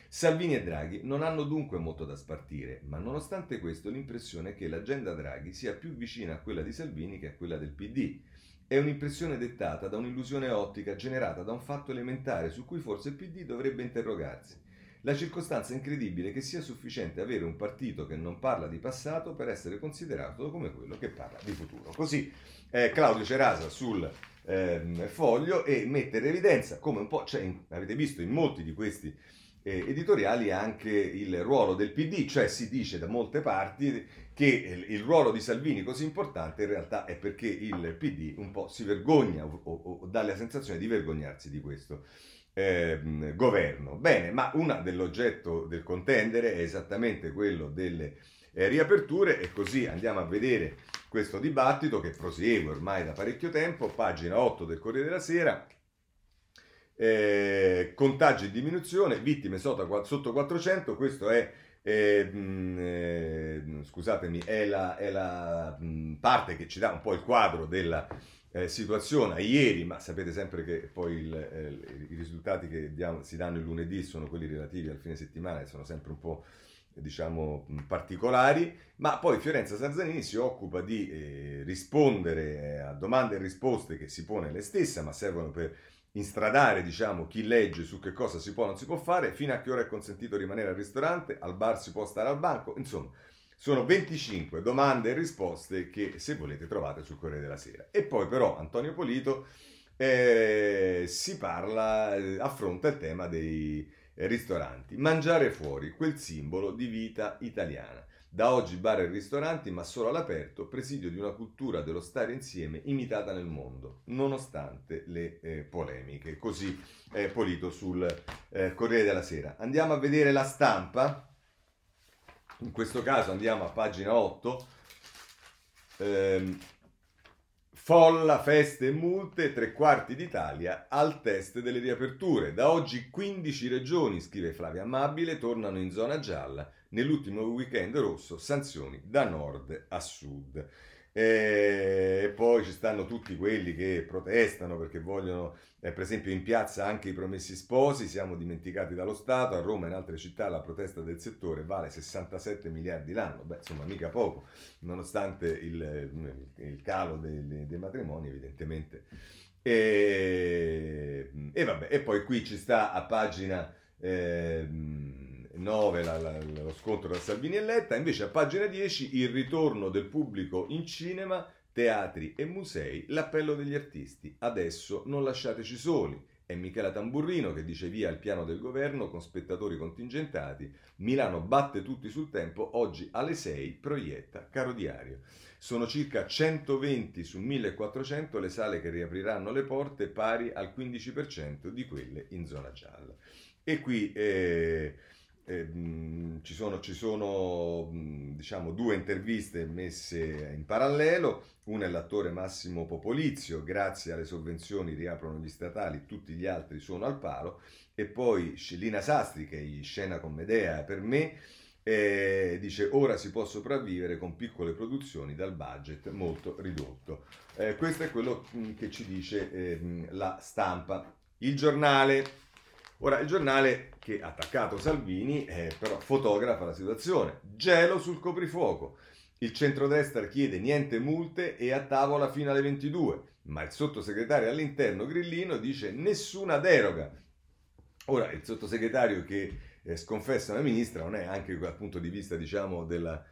Salvini e Draghi non hanno dunque molto da spartire, ma nonostante questo l'impressione è che l'agenda Draghi sia più vicina a quella di Salvini che a quella del PD. È un'impressione dettata da un'illusione ottica generata da un fatto elementare su cui forse il PD dovrebbe interrogarsi. La circostanza incredibile che sia sufficiente avere un partito che non parla di passato per essere considerato come quello che parla di futuro. Così Claudio Cerasa sul Foglio, e mette in evidenza come un po' avete visto in molti di questi editoriali anche il ruolo del PD, cioè si dice da molte parti che il ruolo di Salvini così importante in realtà è perché il PD un po' si vergogna o dà la sensazione di vergognarsi di questo governo. Bene, ma una dell'oggetto del contendere è esattamente quello delle riaperture, e così andiamo a vedere questo dibattito che prosegue ormai da parecchio tempo. Pagina 8 del Corriere della Sera, contagi in diminuzione, vittime sotto 400, questo è scusatemi, è la parte che ci dà un po' il quadro della situazione ieri, ma sapete sempre che poi i risultati che si danno il lunedì sono quelli relativi al fine settimana, e sono sempre un po', diciamo, particolari. Ma poi Fiorenza Sanzanini si occupa di rispondere a domande e risposte che si pone lei stessa, ma servono per instradare, diciamo, chi legge su che cosa si può o non si può fare, fino a che ora è consentito rimanere al ristorante, al bar si può stare al banco, insomma. Sono 25 domande e risposte che, se volete, trovate sul Corriere della Sera. E poi però Antonio Polito affronta il tema dei ristoranti. Mangiare fuori, quel simbolo di vita italiana. Da oggi bar e ristoranti, ma solo all'aperto, presidio di una cultura dello stare insieme imitata nel mondo, nonostante le polemiche. Così Polito sul Corriere della Sera. Andiamo a vedere La Stampa. In questo caso andiamo a pagina 8, folla, feste e multe, 3/4 d'Italia al test delle riaperture. Da oggi 15 regioni, scrive Flavia Amabile, tornano in zona gialla. Nell'ultimo weekend rosso, sanzioni da nord a sud. E poi ci stanno tutti quelli che protestano perché vogliono, per esempio in piazza anche i promessi sposi, siamo dimenticati dallo Stato. A Roma e in altre città la protesta del settore vale 67 miliardi l'anno, insomma mica poco, nonostante il calo dei matrimoni, evidentemente. E vabbè, e poi qui ci sta a pagina 9 lo scontro tra Salvini e Letta. Invece a pagina 10 il ritorno del pubblico in cinema, teatri e musei, l'appello degli artisti, adesso non lasciateci soli. È Michela Tamburrino che dice via al piano del governo con spettatori contingentati. Milano batte tutti sul tempo, oggi alle 6 proietta Caro Diario. Sono circa 120 su 1400 le sale che riapriranno le porte, pari al 15% di quelle in zona gialla. E qui ci sono diciamo due interviste messe in parallelo. Una è l'attore Massimo Popolizio, grazie alle sovvenzioni riaprono gli statali, tutti gli altri sono al palo. E poi Lina Sastri, che è Scena con Medea per me, dice ora si può sopravvivere con piccole produzioni dal budget molto ridotto. Questo è quello che ci dice La Stampa. Il Giornale. Ora, il Giornale, che ha attaccato Salvini, però fotografa la situazione. Gelo sul coprifuoco. Il centrodestra chiede niente multe e a tavola fino alle 22, ma il sottosegretario all'interno Grillino dice nessuna deroga. Ora, il sottosegretario che sconfessa una ministra non è, anche dal punto di vista, diciamo, della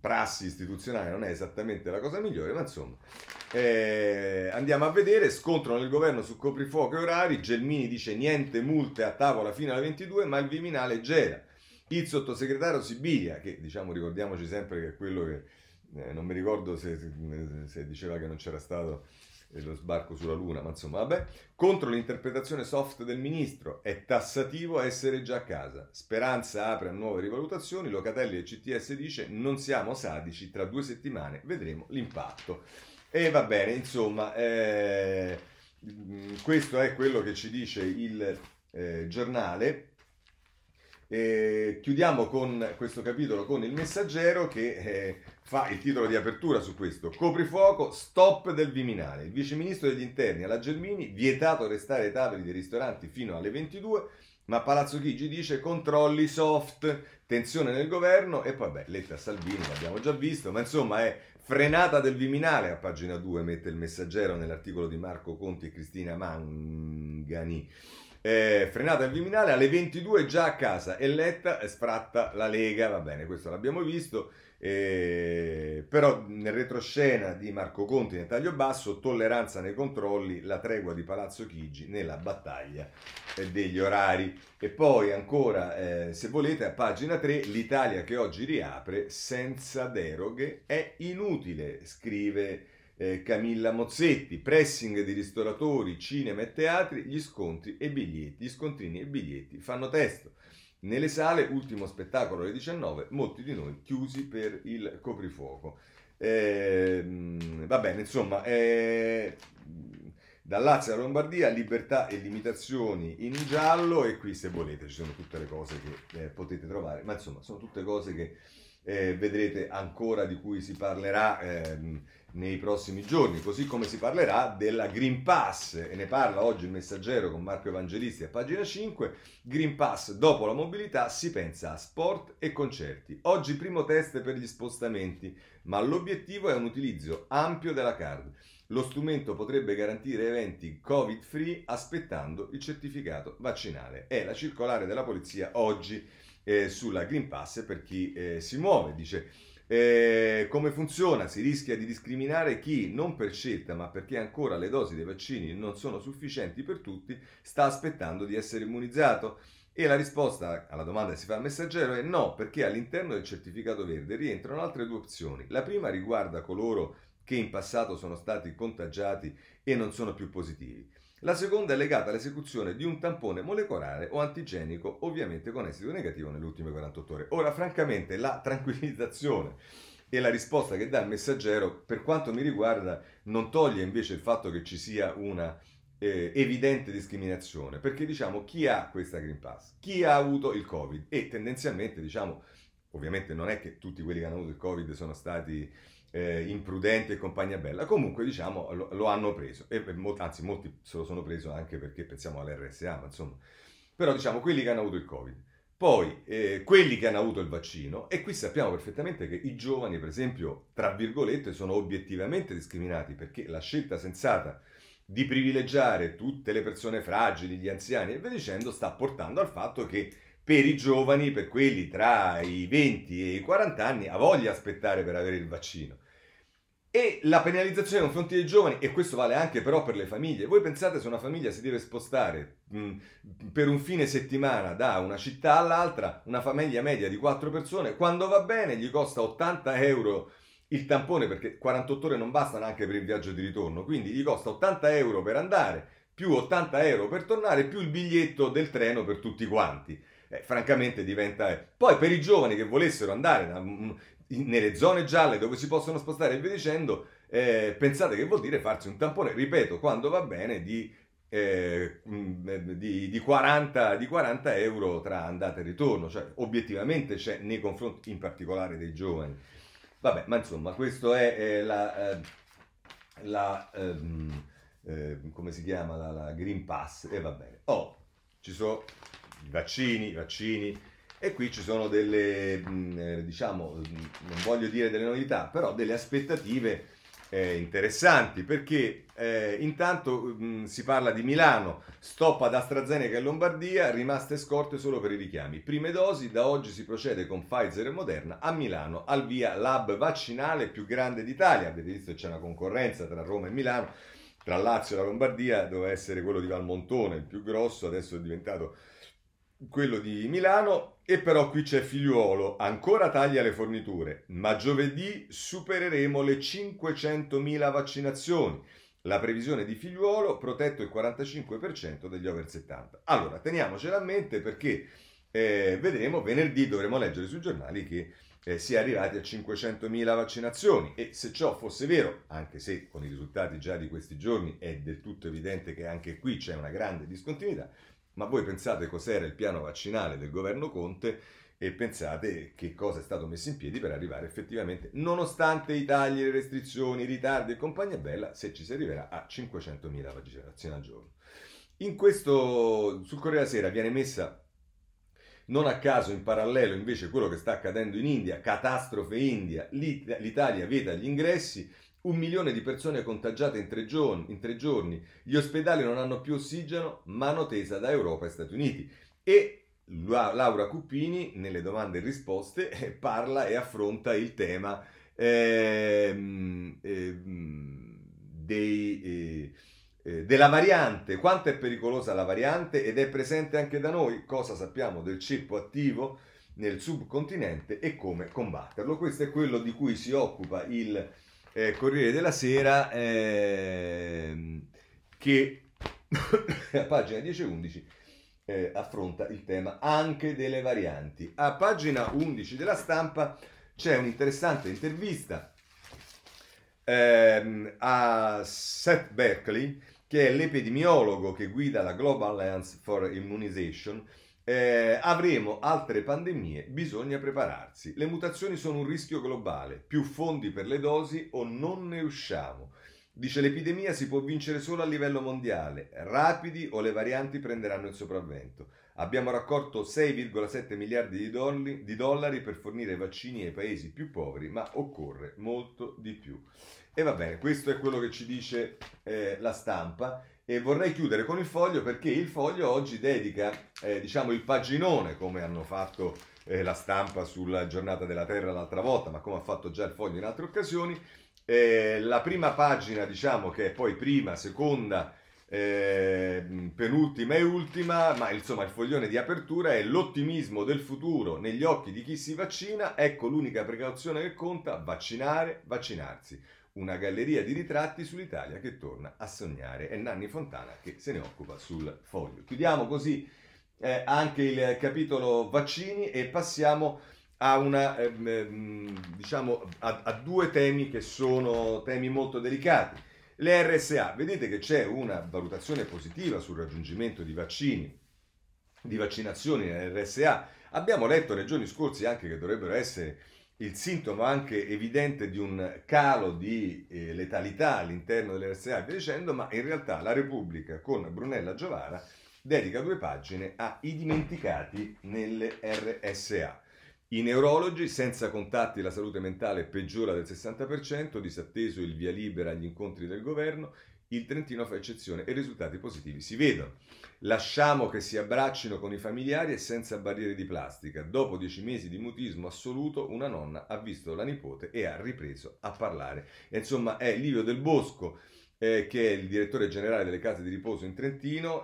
prassi istituzionale, non è esattamente la cosa migliore, ma insomma. Andiamo a vedere, scontro nel governo su coprifuoco e orari. Gelmini dice niente multe a tavola fino alle 22, ma il Viminale gela. Il sottosegretario Sibilia, che, diciamo, ricordiamoci sempre che è quello che non mi ricordo se diceva che non c'era stato lo sbarco sulla Luna, ma insomma vabbè, contro l'interpretazione soft del ministro, è tassativo essere già a casa. Speranza apre a nuove rivalutazioni, Locatelli e CTS dice non siamo sadici, tra 2 settimane vedremo l'impatto. E va bene, insomma, questo è quello che ci dice il Giornale. Chiudiamo con questo capitolo con Il Messaggero, che fa il titolo di apertura su questo. Coprifuoco, stop del Viminale. Il viceministro degli interni alla Gelmini, vietato restare ai tavoli dei ristoranti fino alle 22, ma Palazzo Chigi dice controlli soft, tensione nel governo. E poi Letta Salvini l'abbiamo già visto, ma insomma è frenata del Viminale. A pagina 2 mette Il Messaggero nell'articolo di Marco Conti e Cristina Mangani. Frenata il Viminale, alle 22 già a casa, e Letta sfratta la Lega. Va bene, questo l'abbiamo visto, però nel retroscena di Marco Conti nel taglio basso, tolleranza nei controlli, la tregua di Palazzo Chigi nella battaglia degli orari. E poi ancora, se volete, a pagina 3, l'Italia che oggi riapre senza deroghe è inutile, scrive Camilla Mozzetti. Pressing di ristoratori, cinema e teatri, gli scontrini e biglietti fanno testo. Nelle sale, ultimo spettacolo alle 19, molti di noi chiusi per il coprifuoco. Va bene, insomma, da Lazio alla Lombardia, libertà e limitazioni in giallo. E qui, se volete, ci sono tutte le cose che potete trovare, ma insomma sono tutte cose che vedrete ancora, di cui si parlerà nei prossimi giorni, così come si parlerà della Green Pass, e ne parla oggi Il Messaggero con Marco Evangelisti a pagina 5. Green Pass, dopo la mobilità si pensa a sport e concerti. Oggi primo test per gli spostamenti, ma l'obiettivo è un utilizzo ampio della card. Lo strumento potrebbe garantire eventi covid-free aspettando il certificato vaccinale. È la circolare della polizia oggi sulla Green Pass per chi si muove. Dice come funziona? Si rischia di discriminare chi, non per scelta ma perché ancora le dosi dei vaccini non sono sufficienti per tutti, sta aspettando di essere immunizzato. E la risposta alla domanda che si fa al Messaggero è no, perché all'interno del certificato verde rientrano altre due opzioni. La prima riguarda coloro che in passato sono stati contagiati e non sono più positivi. La seconda è legata all'esecuzione di un tampone molecolare o antigenico, ovviamente con esito negativo nelle ultime 48 ore. Ora, francamente, la tranquillizzazione e la risposta che dà il Messaggero, per quanto mi riguarda, non toglie invece il fatto che ci sia una evidente discriminazione, perché diciamo chi ha questa Green Pass, chi ha avuto il Covid, e tendenzialmente, diciamo, ovviamente non è che tutti quelli che hanno avuto il Covid sono stati imprudenti e compagnia bella, comunque diciamo lo hanno preso, e anzi molti se lo sono preso anche perché pensiamo all'RSA, ma insomma, però diciamo quelli che hanno avuto il Covid, poi quelli che hanno avuto il vaccino, e qui sappiamo perfettamente che i giovani, per esempio, tra virgolette, sono obiettivamente discriminati, perché la scelta sensata di privilegiare tutte le persone fragili, gli anziani e via dicendo sta portando al fatto che per i giovani, per quelli tra i 20 e i 40 anni, ha voglia aspettare per avere il vaccino. E la penalizzazione nei confronti dei giovani, e questo vale anche però per le famiglie. Voi pensate se una famiglia si deve spostare per un fine settimana da una città all'altra, una famiglia media di 4 persone, quando va bene gli costa 80 euro il tampone, perché 48 ore non bastano anche per il viaggio di ritorno, quindi gli costa 80 euro per andare, più 80 euro per tornare, più il biglietto del treno per tutti quanti. Francamente diventa... Poi per i giovani che volessero andare... nelle zone gialle dove si possono spostare e via dicendo, pensate che vuol dire farsi un tampone, ripeto, quando va bene di 40 euro tra andata e ritorno, cioè obiettivamente c'è nei confronti in particolare dei giovani. Vabbè, ma insomma, questo è come si chiama, la Green Pass, e va bene. Ci sono i vaccini. E qui ci sono delle, diciamo, non voglio dire delle novità, però delle aspettative interessanti, perché intanto si parla di Milano, stop ad AstraZeneca e Lombardia, rimaste scorte solo per i richiami. Prime dosi, da oggi si procede con Pfizer e Moderna a Milano, al via l'hub vaccinale più grande d'Italia. Avete visto che c'è una concorrenza tra Roma e Milano, tra Lazio e la Lombardia, doveva essere quello di Valmontone, il più grosso, adesso è diventato quello di Milano. E però qui c'è Figliuolo, ancora taglia le forniture, ma giovedì supereremo le 500.000 vaccinazioni. La previsione di Figliuolo, protetto il 45% degli over 70. Allora, teniamocela a mente, perché vedremo, venerdì dovremo leggere sui giornali che si è arrivati a 500.000 vaccinazioni, e se ciò fosse vero, anche se con i risultati già di questi giorni è del tutto evidente che anche qui c'è una grande discontinuità, ma voi pensate cos'era il piano vaccinale del governo Conte e pensate che cosa è stato messo in piedi per arrivare effettivamente, nonostante i tagli, le restrizioni, i ritardi e compagnia bella, se ci si arriverà a 500.000 vaccinazioni al giorno. In questo, sul Corriere della Sera viene messa non a caso in parallelo invece quello che sta accadendo in India, catastrofe India, l'Italia vieta gli ingressi, 1 milione di persone contagiate in tre giorni, gli ospedali non hanno più ossigeno, mano tesa da Europa e Stati Uniti. E Laura Cuppini, nelle domande e risposte, parla e affronta il tema della variante. Quanto è pericolosa la variante ed è presente anche da noi? Cosa sappiamo del ceppo attivo nel subcontinente e come combatterlo? Questo è quello di cui si occupa il Corriere della Sera, che a pagina 10-11 affronta il tema anche delle varianti. A pagina 11 della Stampa c'è un'interessante intervista a Seth Berkley, che è l'epidemiologo che guida la Global Alliance for Immunization, Avremo altre pandemie, bisogna prepararsi. Le mutazioni sono un rischio globale, più fondi per le dosi o non ne usciamo. Dice: l'epidemia si può vincere solo a livello mondiale, rapidi o le varianti prenderanno il sopravvento. Abbiamo raccolto 6,7 miliardi di dollari per fornire vaccini ai paesi più poveri, ma occorre molto di più. E va bene, questo è quello che ci dice La Stampa. E vorrei chiudere con Il Foglio, perché Il Foglio oggi dedica il paginone, come hanno fatto La Stampa sulla giornata della Terra l'altra volta, ma come ha fatto già Il Foglio in altre occasioni. La prima pagina, che è poi prima, seconda, penultima e ultima, ma insomma il foglione di apertura è: l'ottimismo del futuro negli occhi di chi si vaccina, ecco l'unica precauzione che conta, vaccinare, vaccinarsi. Una galleria di ritratti sull'Italia che torna a sognare. È Nanni Fontana che se ne occupa sul Foglio. Chiudiamo così anche il capitolo vaccini e passiamo a una a due temi che sono temi molto delicati. Le RSA, vedete che c'è una valutazione positiva sul raggiungimento di vaccini, di vaccinazioni nelle RSA. Abbiamo letto nei giorni scorsi anche che dovrebbero essere il sintomo anche evidente di un calo di letalità all'interno delle RSA, via dicendo, ma in realtà la Repubblica con Brunella Giovara dedica due pagine a i dimenticati nelle RSA. I neurologi senza contatti, la salute mentale peggiora del 60%, disatteso il via libera agli incontri del governo, il Trentino fa eccezione e i risultati positivi si vedono. Lasciamo che si abbraccino con i familiari e senza barriere di plastica. Dopo 10 mesi di mutismo assoluto, una nonna ha visto la nipote e ha ripreso a parlare. E insomma, è Livio Del Bosco, che è il direttore generale delle case di riposo in Trentino.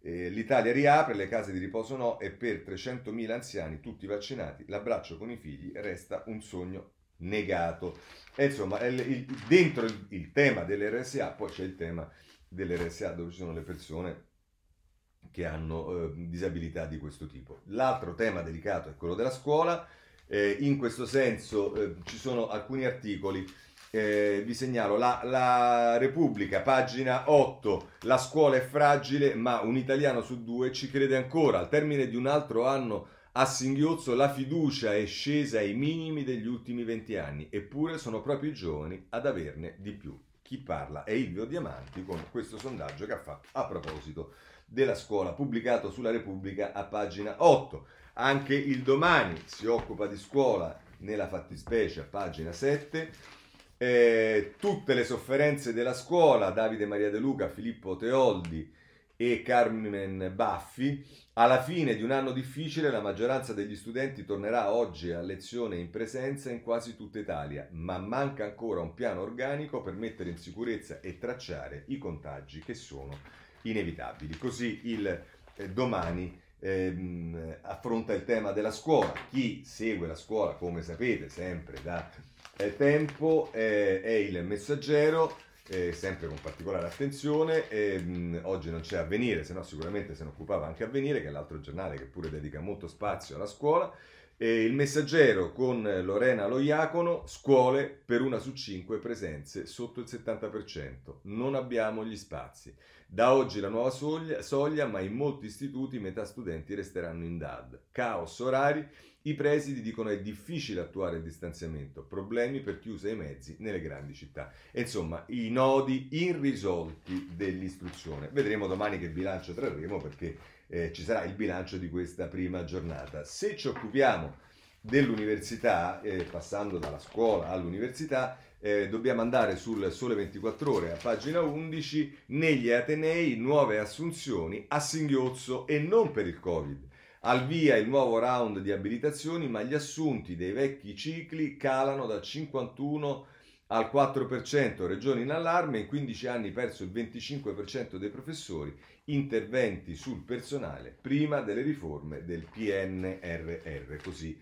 L'Italia riapre, le case di riposo no, e per 300.000 anziani, tutti vaccinati, l'abbraccio con i figli resta un sogno negato. E insomma, dentro il tema delle RSA, poi c'è il tema delle RSA dove ci sono le persone che hanno disabilità di questo tipo. L'altro tema delicato è quello della scuola. In questo senso ci sono alcuni articoli. Vi segnalo la Repubblica, pagina 8, la scuola è fragile ma un italiano su 2 ci crede ancora. Al termine di un altro anno a singhiozzo la fiducia è scesa ai minimi degli ultimi 20 anni, eppure sono proprio i giovani ad averne di più. Chi parla è Ilvio Diamanti con questo sondaggio che ha fatto a proposito della scuola, pubblicato sulla Repubblica a pagina 8. Anche Il Domani si occupa di scuola, nella fattispecie a pagina 7. Tutte le sofferenze della scuola, Davide Maria De Luca, Filippo Teoldi e Carmen Baffi. Alla fine di un anno difficile la maggioranza degli studenti tornerà oggi a lezione in presenza in quasi tutta Italia, ma manca ancora un piano organico per mettere in sicurezza e tracciare i contagi che sono inevitabili. Così il Domani affronta il tema della scuola. Chi segue la scuola, come sapete, sempre da Tempo, è Il Messaggero, sempre con particolare attenzione. Oggi non c'è Avvenire, se no sicuramente se ne occupava anche Avvenire, che è l'altro giornale che pure dedica molto spazio alla scuola. Il Messaggero con Lorena Loiacono: scuole per 1 su 5 presenze sotto il 70%, non abbiamo gli spazi. Da oggi la nuova soglia, ma in molti istituti metà studenti resteranno in DAD. Caos orari, i presidi dicono è difficile attuare il distanziamento, problemi per chi usa i mezzi nelle grandi città. E insomma, i nodi irrisolti dell'istruzione. Vedremo domani che bilancio trarremo, perché ci sarà il bilancio di questa prima giornata. Se ci occupiamo dell'università, passando dalla scuola all'università, dobbiamo andare sul Sole 24 Ore a pagina 11. Negli Atenei nuove assunzioni a singhiozzo e non per il Covid. Al via il nuovo round di abilitazioni, ma gli assunti dei vecchi cicli calano dal 51% al 4%, regioni in allarme, in 15 anni perso il 25% dei professori, interventi sul personale prima delle riforme del PNRR, così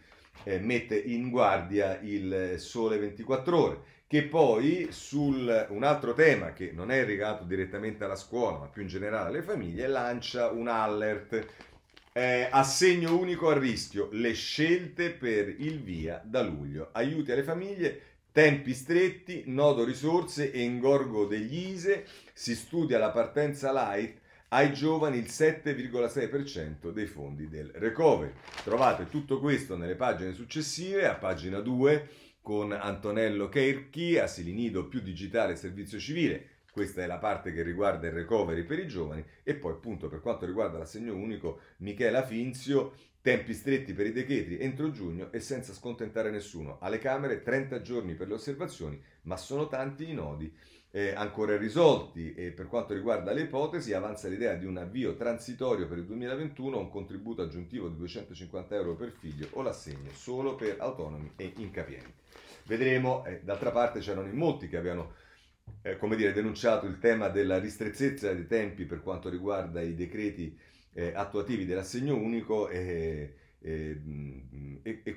mette in guardia il Sole 24 Ore, che poi sul un altro tema che non è legato direttamente alla scuola, ma più in generale alle famiglie, lancia un alert. Assegno unico a rischio, le scelte per il via da luglio, aiuti alle famiglie, tempi stretti, nodo risorse e ingorgo degli ISEE, si studia la partenza light ai giovani il 7,6% dei fondi del recovery. Trovate tutto questo nelle pagine successive, a pagina 2 con Antonello Cherchi, asili nido più digitale e servizio civile. Questa è la parte che riguarda il recovery per i giovani, e poi appunto per quanto riguarda l'assegno unico Michela Finzio, tempi stretti per i decreti entro giugno e senza scontentare nessuno. Alle Camere 30 giorni per le osservazioni, ma sono tanti i nodi ancora irrisolti, e per quanto riguarda le ipotesi avanza l'idea di un avvio transitorio per il 2021, un contributo aggiuntivo di 250 euro per figlio o l'assegno solo per autonomi e incapienti. Vedremo, d'altra parte c'erano in molti che avevano denunciato il tema della ristrettezza dei tempi per quanto riguarda i decreti attuativi dell'assegno unico, e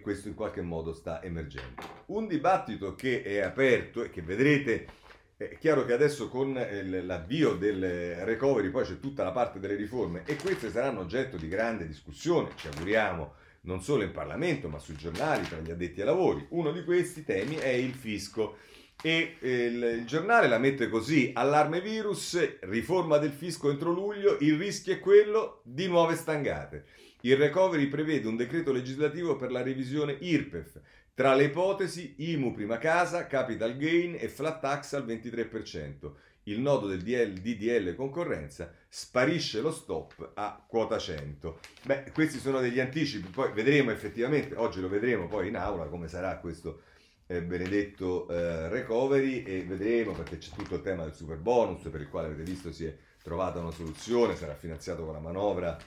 questo in qualche modo sta emergendo. Un dibattito che è aperto e che vedrete, è chiaro che adesso con l'avvio del recovery poi c'è tutta la parte delle riforme, e queste saranno oggetto di grande discussione, ci auguriamo, non solo in Parlamento ma sui giornali, tra gli addetti ai lavori. Uno di questi temi è il fisco. E il giornale la mette così: allarme virus, riforma del fisco entro luglio, il rischio è quello di nuove stangate. Il recovery prevede un decreto legislativo per la revisione IRPEF, tra le ipotesi IMU prima casa, capital gain e flat tax al 23%. Il nodo del DDL concorrenza, sparisce lo stop a quota 100. Beh, questi sono degli anticipi, poi vedremo effettivamente, oggi lo vedremo poi in aula come sarà questo benedetto recovery, e vedremo, perché c'è tutto il tema del super bonus, per il quale avete visto si è trovata una soluzione, sarà finanziato con la manovra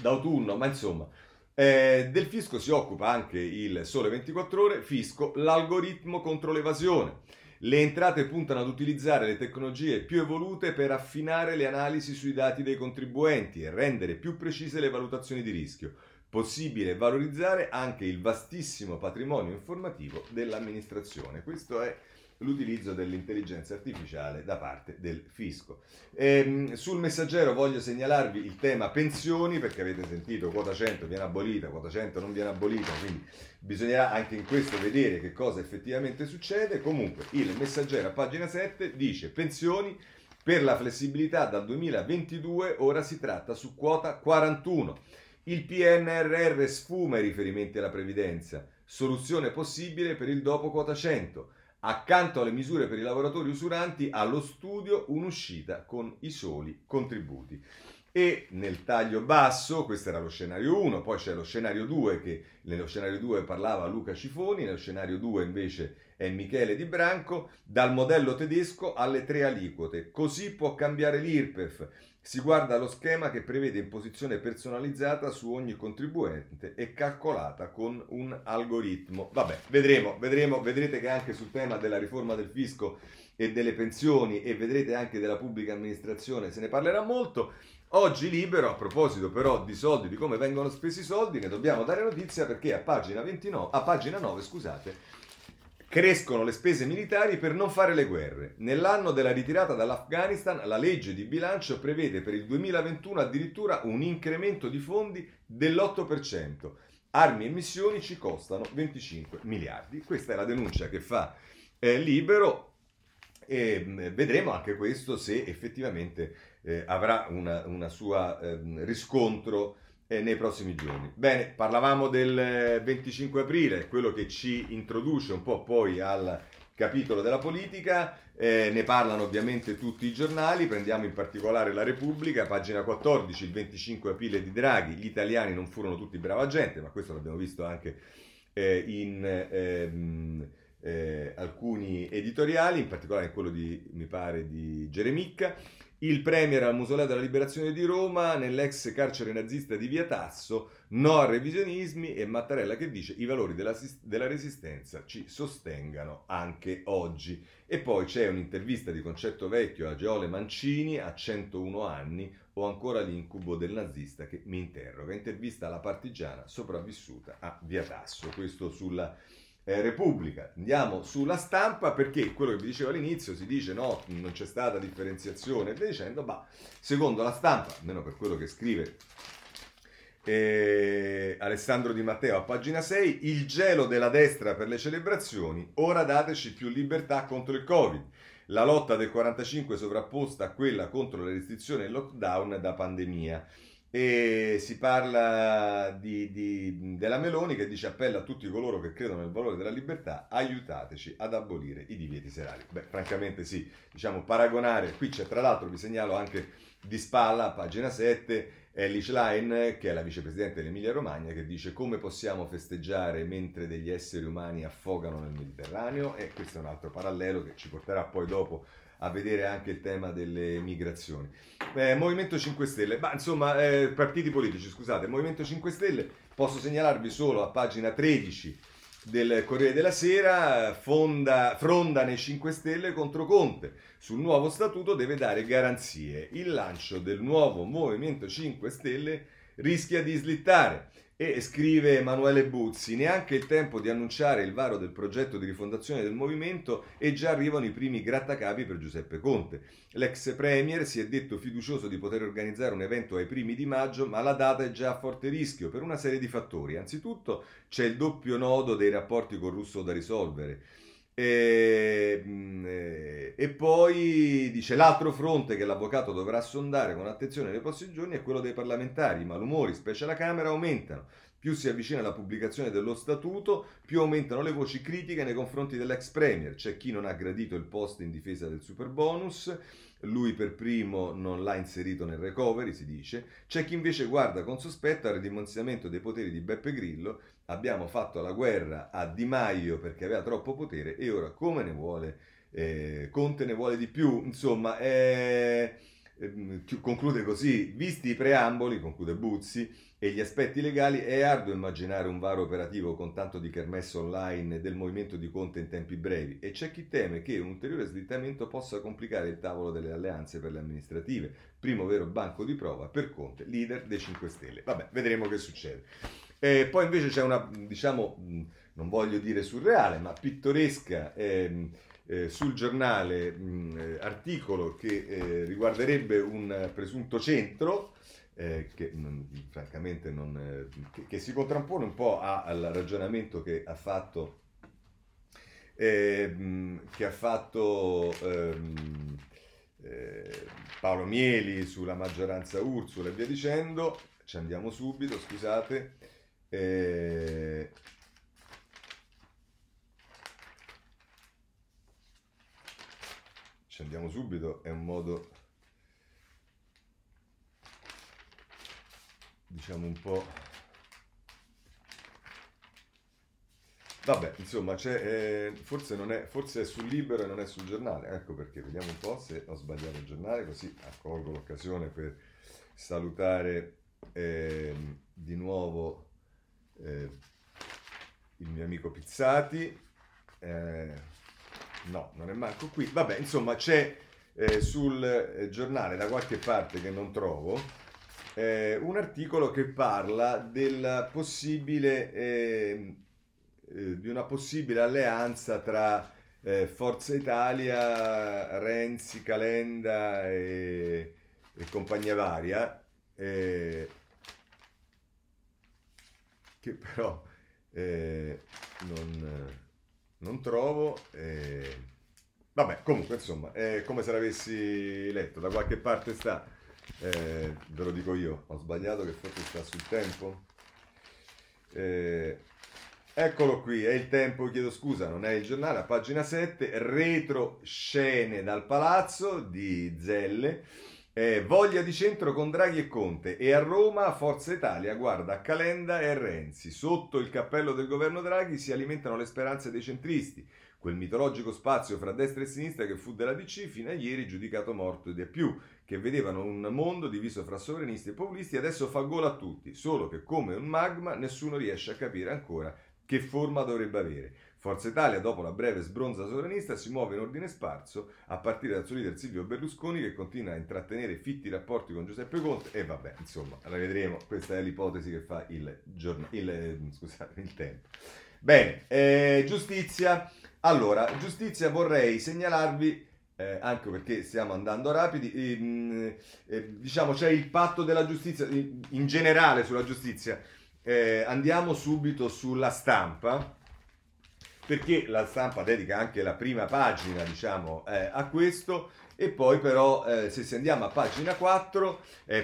d'autunno, ma insomma del fisco si occupa anche il Sole 24 Ore. Fisco, l'algoritmo contro l'evasione. Le entrate puntano ad utilizzare le tecnologie più evolute per affinare le analisi sui dati dei contribuenti e rendere più precise le valutazioni di rischio. Possibile valorizzare anche il vastissimo patrimonio informativo dell'amministrazione. Questo è l'utilizzo dell'intelligenza artificiale da parte del fisco. Sul Messaggero voglio segnalarvi il tema pensioni, perché avete sentito quota 100 viene abolita, quota 100 non viene abolita, quindi bisognerà anche in questo vedere che cosa effettivamente succede. Comunque il Messaggero a pagina 7 dice: pensioni per la flessibilità dal 2022, ora si tratta su quota 41. Il PNRR sfuma i riferimenti alla previdenza, soluzione possibile per il dopo quota 100. Accanto alle misure per i lavoratori usuranti, allo studio un'uscita con i soli contributi. E nel taglio basso, questo era lo scenario 1, poi c'è lo scenario 2, che nello scenario 2 parlava Luca Cifoni, nello scenario 2 invece è Michele Di Branco, dal modello tedesco alle 3 aliquote, così può cambiare l'IRPEF. Si guarda lo schema che prevede imposizione personalizzata su ogni contribuente e calcolata con un algoritmo. Vabbè, vedremo, vedrete che anche sul tema della riforma del fisco e delle pensioni, e vedrete anche della pubblica amministrazione, se ne parlerà molto. Oggi Libero, a proposito però di soldi, di come vengono spesi i soldi, ne dobbiamo dare notizia, perché a pagina 9, crescono le spese militari per non fare le guerre. Nell'anno della ritirata dall'Afghanistan, la legge di bilancio prevede per il 2021 addirittura un incremento di fondi dell'8%. Armi e missioni ci costano 25 miliardi. Questa è la denuncia che fa Libero, e vedremo anche questo se effettivamente avrà una sua riscontro nei prossimi giorni. Bene, parlavamo del 25 aprile, quello che ci introduce un po' poi al capitolo della politica, ne parlano ovviamente tutti i giornali, prendiamo in particolare la Repubblica, pagina 14, il 25 aprile di Draghi, gli italiani non furono tutti brava gente, ma questo l'abbiamo visto anche in alcuni editoriali, in particolare in quello di Geremicca. Il premier al Mausoleo della Liberazione di Roma, nell'ex carcere nazista di Via Tasso, no a revisionismi, e Mattarella che dice i valori della resistenza ci sostengano anche oggi. E poi c'è un'intervista di Concetto Vecchio a Geole Mancini a 101 anni, ho ancora l'incubo del nazista che mi interroga, intervista alla partigiana sopravvissuta a Via Tasso, questo sulla Repubblica. Andiamo sulla Stampa, perché quello che vi dicevo all'inizio, si dice no, non c'è stata differenziazione, dicendo, ma secondo la Stampa, almeno per quello che scrive Alessandro Di Matteo a pagina 6, il gelo della destra per le celebrazioni, ora dateci più libertà contro il Covid. La lotta del 45 è sovrapposta a quella contro le restrizioni e il lockdown da pandemia. E si parla della Meloni che dice: appello a tutti coloro che credono nel valore della libertà, aiutateci ad abolire i divieti serali. Beh, francamente sì, diciamo paragonare, qui c'è tra l'altro, vi segnalo anche di spalla, pagina 7, Elly Schlein, che è la vicepresidente dell'Emilia Romagna, che dice: come possiamo festeggiare mentre degli esseri umani affogano nel Mediterraneo? E questo è un altro parallelo che ci porterà poi dopo a vedere anche il tema delle migrazioni. Movimento 5 Stelle, ma insomma partiti politici, scusate, Movimento 5 Stelle, posso segnalarvi solo a pagina 13 del Corriere della Sera, fronda nei 5 Stelle contro Conte, sul nuovo statuto deve dare garanzie, il lancio del nuovo Movimento 5 Stelle rischia di slittare. E scrive Emanuele Buzzi: neanche il tempo di annunciare il varo del progetto di rifondazione del movimento e già arrivano i primi grattacapi per Giuseppe Conte. L'ex premier si è detto fiducioso di poter organizzare un evento ai primi di maggio, ma la data è già a forte rischio per una serie di fattori. Anzitutto c'è il doppio nodo dei rapporti col russo da risolvere. E poi dice: l'altro fronte che l'avvocato dovrà sondare con attenzione nei prossimi giorni è quello dei parlamentari. I malumori, specie alla Camera, aumentano. Più si avvicina la pubblicazione dello statuto, più aumentano le voci critiche nei confronti dell'ex premier. C'è chi non ha gradito il post in difesa del superbonus, lui per primo non l'ha inserito nel recovery, si dice. C'è chi invece guarda con sospetto al ridimensionamento dei poteri di Beppe Grillo. Abbiamo fatto la guerra a Di Maio perché aveva troppo potere e ora come ne vuole, Conte ne vuole di più. Insomma, conclude così: visti i preamboli, conclude Buzzi, e gli aspetti legali, è arduo immaginare un varo operativo con tanto di kermesse online del movimento di Conte in tempi brevi, e c'è chi teme che un ulteriore slittamento possa complicare il tavolo delle alleanze per le amministrative, primo vero banco di prova per Conte, leader dei 5 Stelle. Vabbè, vedremo che succede. Poi invece c'è una, diciamo, non voglio dire surreale, ma pittoresca, sul Giornale, articolo che riguarderebbe un presunto centro, che si contrappone un po' al ragionamento che ha fatto Paolo Mieli sulla maggioranza Ursula e via dicendo. Ci andiamo subito, scusate. Ci andiamo subito, è un modo, diciamo, un po', vabbè, insomma, c'è, forse è sul Libero e non è sul Giornale, ecco perché, vediamo un po' se ho sbagliato il Giornale, così accolgo l'occasione per salutare di nuovo il mio amico Pizzati, no, non è manco qui, vabbè, insomma, c'è sul Giornale, da qualche parte che non trovo, un articolo che parla del possibile, di una possibile alleanza tra Forza Italia, Renzi, Calenda e compagnia varia, che però non trovo. Vabbè, comunque, insomma, è come se l'avessi letto, da qualche parte sta. Ve lo dico io, ho sbagliato, che forse sta sul Tempo, eccolo qui, è il Tempo, chiedo scusa, non è il Giornale, a pagina 7, retroscene dal palazzo di Zelle, voglia di centro con Draghi e Conte, e a Roma Forza Italia guarda a Calenda e Renzi, sotto il cappello del governo Draghi si alimentano le speranze dei centristi, quel mitologico spazio fra destra e sinistra che fu della DC fino a ieri giudicato morto ed è più, che vedevano un mondo diviso fra sovranisti e populisti, adesso fa gola a tutti, solo che come un magma nessuno riesce a capire ancora che forma dovrebbe avere. Forza Italia, dopo la breve sbronza sovranista, si muove in ordine sparso, a partire dal suo leader Silvio Berlusconi, che continua a intrattenere fitti rapporti con Giuseppe Conte, e vabbè, insomma, la vedremo, questa è l'ipotesi che fa il Tempo. Bene, giustizia. Allora, giustizia, vorrei segnalarvi, anche perché stiamo andando rapidi, diciamo c'è il patto della giustizia, in generale sulla giustizia, andiamo subito sulla Stampa, perché La Stampa dedica anche la prima pagina, diciamo, a questo. E poi però, se si andiamo a pagina 4,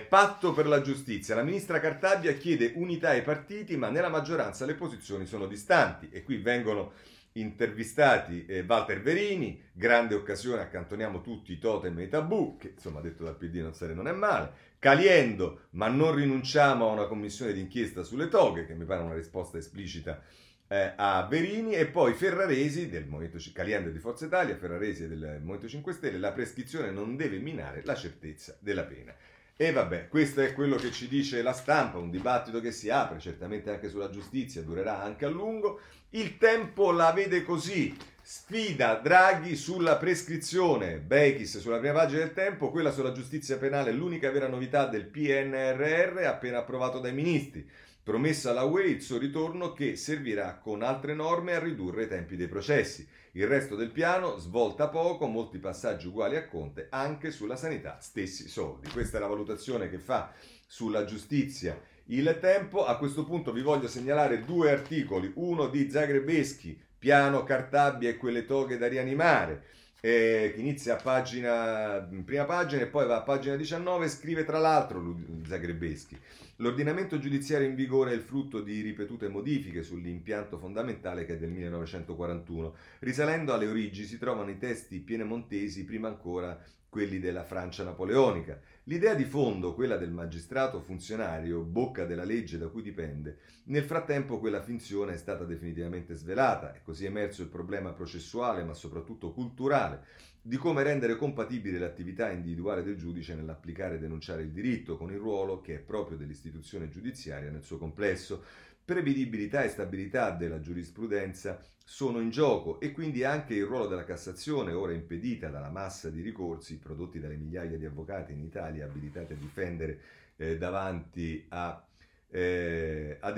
patto per la giustizia. La ministra Cartabia chiede unità ai partiti, ma nella maggioranza le posizioni sono distanti. E qui vengono intervistati Walter Verini, grande occasione, accantoniamo tutti i totem e i tabù, che insomma detto dal PD non è male. Caliendo, ma non rinunciamo a una commissione d'inchiesta sulle toghe, che mi pare una risposta esplicita a Verini. E poi Ferraresi del Movimento Caliendo di Forza Italia, Ferraresi del Movimento 5 Stelle, la prescrizione non deve minare la certezza della pena. E vabbè, questo è quello che ci dice La Stampa, un dibattito che si apre certamente anche sulla giustizia, durerà anche a lungo. Il Tempo la vede così, sfida Draghi sulla prescrizione, Bechis sulla prima pagina del Tempo, quella sulla giustizia penale è l'unica vera novità del PNRR appena approvato dai ministri. Promessa alla UE il suo ritorno, che servirà con altre norme a ridurre i tempi dei processi. Il resto del piano svolta poco, molti passaggi uguali a Conte, anche sulla sanità stessi soldi. Questa è la valutazione che fa sulla giustizia Il Tempo. A questo punto vi voglio segnalare due articoli, uno di Zagrebeschi, piano Cartabia e quelle toghe da rianimare, che inizia a prima pagina e poi va a pagina 19, scrive tra l'altro Zagrebeschi: l'ordinamento giudiziario in vigore è il frutto di ripetute modifiche sull'impianto fondamentale che è del 1941. Risalendo alle origini si trovano i testi piemontesi, prima ancora quelli della Francia napoleonica. L'idea di fondo, quella del magistrato funzionario, bocca della legge da cui dipende, nel frattempo quella finzione è stata definitivamente svelata e così è emerso il problema processuale, ma soprattutto culturale, di come rendere compatibile l'attività individuale del giudice nell'applicare e denunciare il diritto con il ruolo che è proprio dell'istituzione giudiziaria nel suo complesso. Prevedibilità e stabilità della giurisprudenza sono in gioco e quindi anche il ruolo della Cassazione, ora impedita dalla massa di ricorsi prodotti dalle migliaia di avvocati in Italia abilitati a difendere davanti ad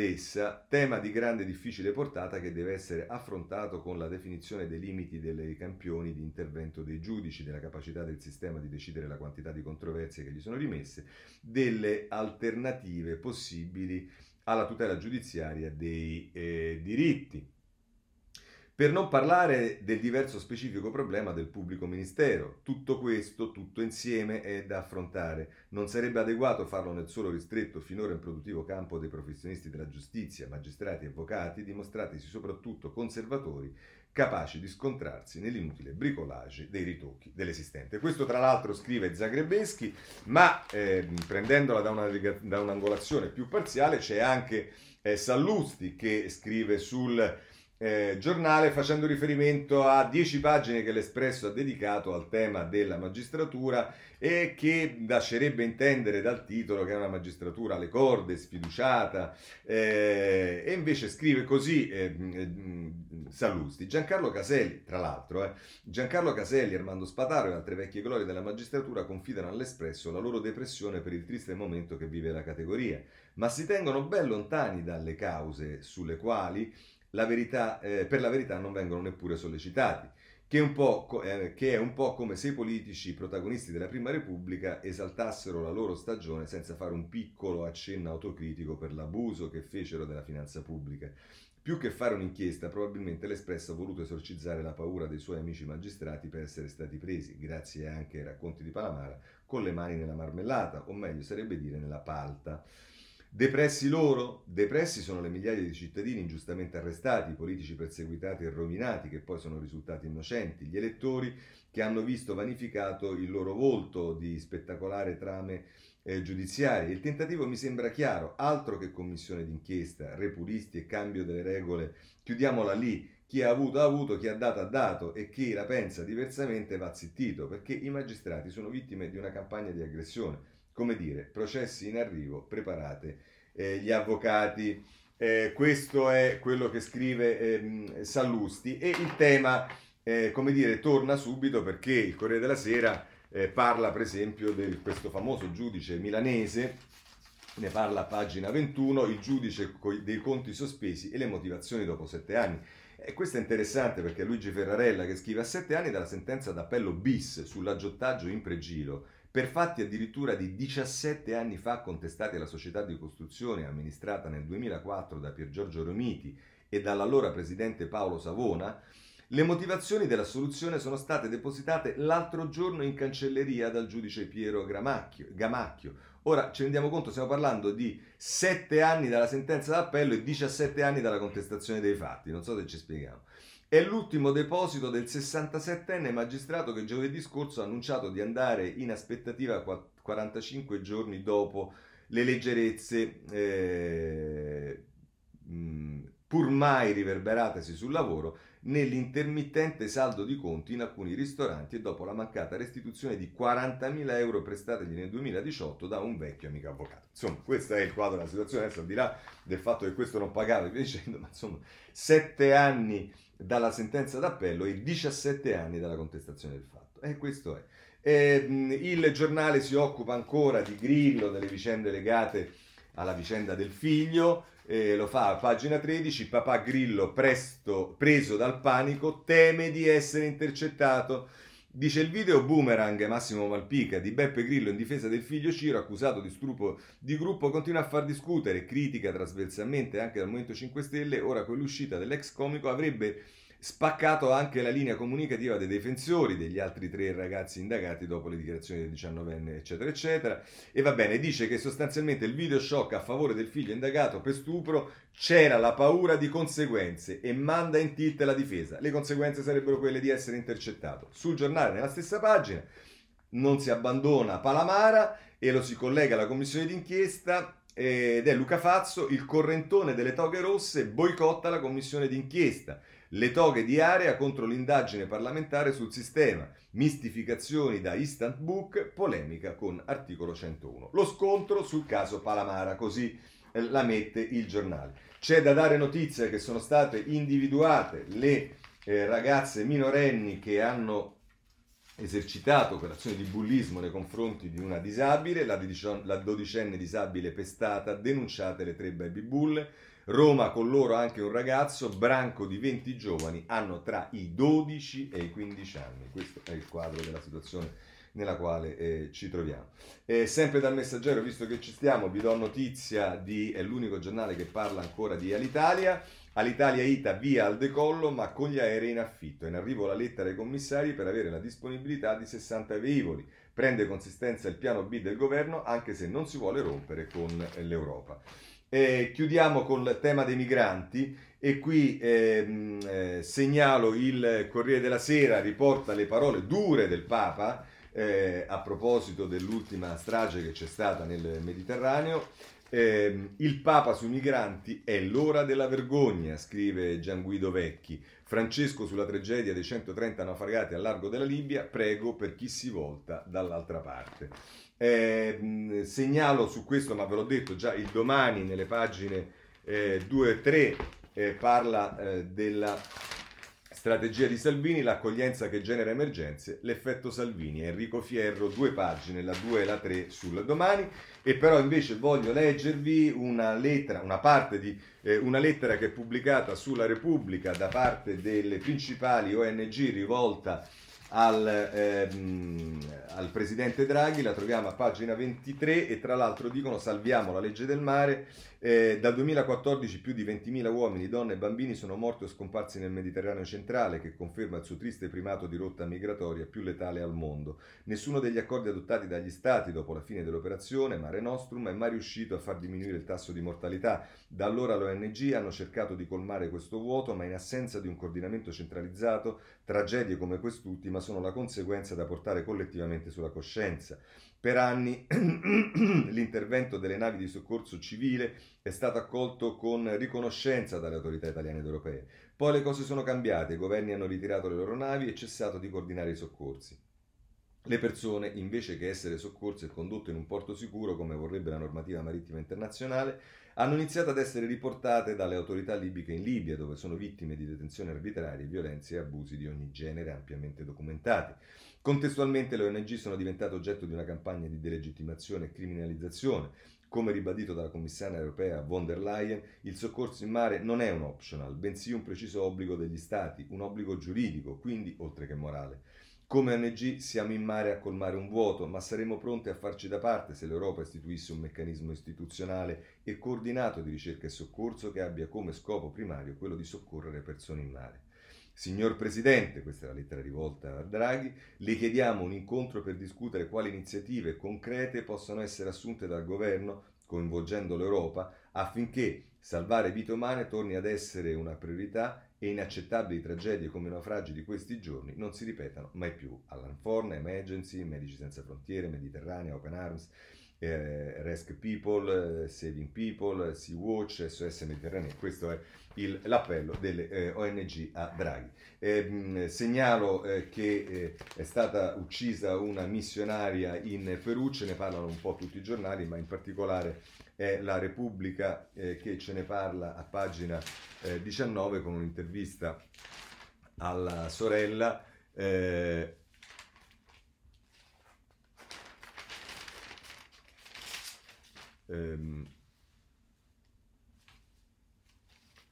essa, tema di grande e difficile portata che deve essere affrontato con la definizione dei limiti dei campioni di intervento dei giudici, della capacità del sistema di decidere la quantità di controversie che gli sono rimesse, delle alternative possibili alla tutela giudiziaria dei diritti. Per non parlare del diverso specifico problema del pubblico ministero, tutto questo, tutto insieme, è da affrontare. Non sarebbe adeguato farlo nel solo ristretto, finora improduttivo campo dei professionisti della giustizia, magistrati e avvocati, dimostratisi soprattutto conservatori, capaci di scontrarsi nell'inutile bricolage dei ritocchi dell'esistente. Questo tra l'altro scrive Zagrebeschi, ma prendendola da un'angolazione più parziale c'è anche Sallusti che scrive sul Giornale, facendo riferimento a 10 pagine che l'Espresso ha dedicato al tema della magistratura e che lascerebbe intendere dal titolo che è una magistratura alle corde, sfiduciata, e invece scrive così Sallusti. Giancarlo Caselli, tra l'altro, Giancarlo Caselli, Armando Spataro e altre vecchie glorie della magistratura confidano all'Espresso la loro depressione per il triste momento che vive la categoria, ma si tengono ben lontani dalle cause sulle quali la verità, per la verità non vengono neppure sollecitati, che è un po' come se i politici protagonisti della Prima Repubblica esaltassero la loro stagione senza fare un piccolo accenno autocritico per l'abuso che fecero della finanza pubblica. Più che fare un'inchiesta, probabilmente l'Espresso ha voluto esorcizzare la paura dei suoi amici magistrati per essere stati presi, grazie anche ai racconti di Palamara, con le mani nella marmellata, o meglio sarebbe dire nella palta. Depressi loro? Depressi sono le migliaia di cittadini ingiustamente arrestati, i politici perseguitati e rovinati che poi sono risultati innocenti, gli elettori che hanno visto vanificato il loro volto di spettacolare trame giudiziarie. Il tentativo mi sembra chiaro, altro che commissione d'inchiesta, repulisti e cambio delle regole, chiudiamola lì. Chi ha avuto, chi ha dato e chi la pensa diversamente va zittito, perché i magistrati sono vittime di una campagna di aggressione. Come dire, processi in arrivo, preparate gli avvocati. Questo è quello che scrive Sallusti e il tema, come dire, torna subito perché il Corriere della Sera parla per esempio di questo famoso giudice milanese, ne parla a pagina 21, il giudice dei conti sospesi e le motivazioni dopo 7 anni. E questo è interessante perché Luigi Ferrarella che scrive: a 7 anni dalla sentenza d'appello bis sull'aggiottaggio in pregilo, per fatti addirittura di 17 anni fa contestati alla società di costruzione amministrata nel 2004 da Piergiorgio Romiti e dall'allora presidente Paolo Savona, le motivazioni dell'assoluzione sono state depositate l'altro giorno in cancelleria dal giudice Piero Gamacchio. Ora ci rendiamo conto, stiamo parlando di 7 anni dalla sentenza d'appello e 17 anni dalla contestazione dei fatti, non so se ci spieghiamo. È l'ultimo deposito del 67enne magistrato che giovedì scorso ha annunciato di andare in aspettativa 45 giorni dopo le leggerezze pur mai riverberatesi sul lavoro nell'intermittente saldo di conti in alcuni ristoranti e dopo la mancata restituzione di 40.000 euro prestategli nel 2018 da un vecchio amico avvocato. Insomma, questo è il quadro della situazione. Adesso, al di là del fatto che questo non pagava e via dicendo, ma insomma, 7 anni dalla sentenza d'appello e 17 anni dalla contestazione del fatto. E questo è. Il giornale si occupa ancora di Grillo, delle vicende legate alla vicenda del figlio. Lo fa a pagina 13, papà Grillo preso dal panico, teme di essere intercettato. Dice: il video boomerang, Massimo Malpica, di Beppe Grillo in difesa del figlio Ciro, accusato di stupro di gruppo, continua a far discutere, critica trasversalmente anche dal Movimento 5 Stelle. Ora con l'uscita dell'ex comico avrebbe spaccato anche la linea comunicativa dei difensori degli altri 3 ragazzi indagati dopo le dichiarazioni del 19enne, eccetera eccetera. E va bene, dice che sostanzialmente il video shock a favore del figlio indagato per stupro, c'era la paura di conseguenze, e manda in tilt la difesa. Le conseguenze sarebbero quelle di essere intercettato. Sul giornale, nella stessa pagina, non si abbandona Palamara e lo si collega alla commissione d'inchiesta. Ed è Luca Fazzo, il correntone delle toghe rosse boicotta la commissione d'inchiesta. Le toghe di Area contro l'indagine parlamentare sul sistema, mistificazioni da Instant Book, polemica con articolo 101. Lo scontro sul caso Palamara, così la mette il giornale. C'è da dare notizia che sono state individuate le ragazze minorenni che hanno esercitato quell'azione di bullismo nei confronti di una disabile, la dodicenne disabile pestata, denunciate le 3 baby bulle. Roma, con loro anche un ragazzo, branco di 20 giovani, hanno tra i 12 e i 15 anni. Questo è il quadro della situazione nella quale ci troviamo. Sempre dal Messaggero, visto che ci stiamo, vi do notizia è l'unico giornale che parla ancora di Alitalia. Alitalia Ita via al decollo, ma con gli aerei in affitto. In arrivo la lettera ai commissari per avere la disponibilità di 60 velivoli. Prende consistenza il piano B del governo, anche se non si vuole rompere con l'Europa. Chiudiamo col tema dei migranti e qui segnalo il Corriere della Sera, riporta le parole dure del Papa a proposito dell'ultima strage che c'è stata nel Mediterraneo. Il Papa sui migranti: è l'ora della vergogna, scrive Gian Guido Vecchi. Francesco sulla tragedia dei 130 naufragati al largo della Libia: prego per chi si volta dall'altra parte. Segnalo su questo, ma ve l'ho detto già, il Domani nelle pagine 2 e 3 parla della strategia di Salvini, l'accoglienza che genera emergenze, l'effetto Salvini, Enrico Fierro, 2 pagine, la 2 e la 3 sul Domani. E però invece voglio leggervi una lettera che è pubblicata sulla Repubblica da parte delle principali ONG rivolta al presidente Draghi. La troviamo a pagina 23 e tra l'altro dicono: salviamo la legge del mare. Dal 2014 più di 20.000 uomini, donne e bambini sono morti o scomparsi nel Mediterraneo centrale, che conferma il suo triste primato di rotta migratoria più letale al mondo. Nessuno degli accordi adottati dagli stati dopo la fine dell'operazione Mare Nostrum è mai riuscito a far diminuire il tasso di mortalità. Da allora le ONG hanno cercato di colmare questo vuoto, ma in assenza di un coordinamento centralizzato, tragedie come quest'ultima sono la conseguenza da portare collettivamente sulla coscienza. Per anni l'intervento delle navi di soccorso civile è stato accolto con riconoscenza dalle autorità italiane ed europee. Poi le cose sono cambiate, i governi hanno ritirato le loro navi e cessato di coordinare i soccorsi. Le persone, invece che essere soccorse e condotte in un porto sicuro, come vorrebbe la normativa marittima internazionale, hanno iniziato ad essere riportate dalle autorità libiche in Libia, dove sono vittime di detenzioni arbitrarie, violenze e abusi di ogni genere ampiamente documentati. Contestualmente le ONG sono diventate oggetto di una campagna di delegittimazione e criminalizzazione. Come ribadito dalla commissaria europea von der Leyen, il soccorso in mare non è un optional, bensì un preciso obbligo degli Stati, un obbligo giuridico, quindi oltre che morale. Come ONG siamo in mare a colmare un vuoto, ma saremmo pronti a farci da parte se l'Europa istituisse un meccanismo istituzionale e coordinato di ricerca e soccorso che abbia come scopo primario quello di soccorrere persone in mare. Signor Presidente, questa è la lettera rivolta a Draghi, le chiediamo un incontro per discutere quali iniziative concrete possano essere assunte dal governo, coinvolgendo l'Europa, affinché salvare vite umane torni ad essere una priorità e inaccettabili tragedie come i naufragi di questi giorni non si ripetano mai più. All'Anforna, Emergency, Medici Senza Frontiere, Mediterranea, Open Arms, Rescue People, Saving People, Sea Watch, SOS Mediterranea. Questo è l'appello delle ONG a Draghi. Segnalo che è stata uccisa una missionaria in Perù, ce ne parlano un po' tutti i giornali, ma in particolare è La Repubblica che ce ne parla a pagina 19 con un'intervista alla sorella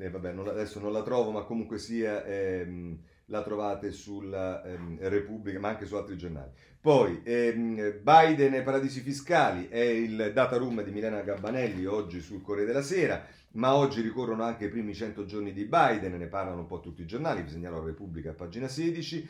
adesso non la trovo, ma comunque sia la trovate sulla Repubblica, ma anche su altri giornali. Poi Biden e paradisi fiscali è il data room di Milena Gabbanelli oggi sul Corriere della Sera, ma oggi ricorrono anche i primi 100 giorni di Biden, ne parlano un po' tutti i giornali, vi segnalo la Repubblica a pagina 16.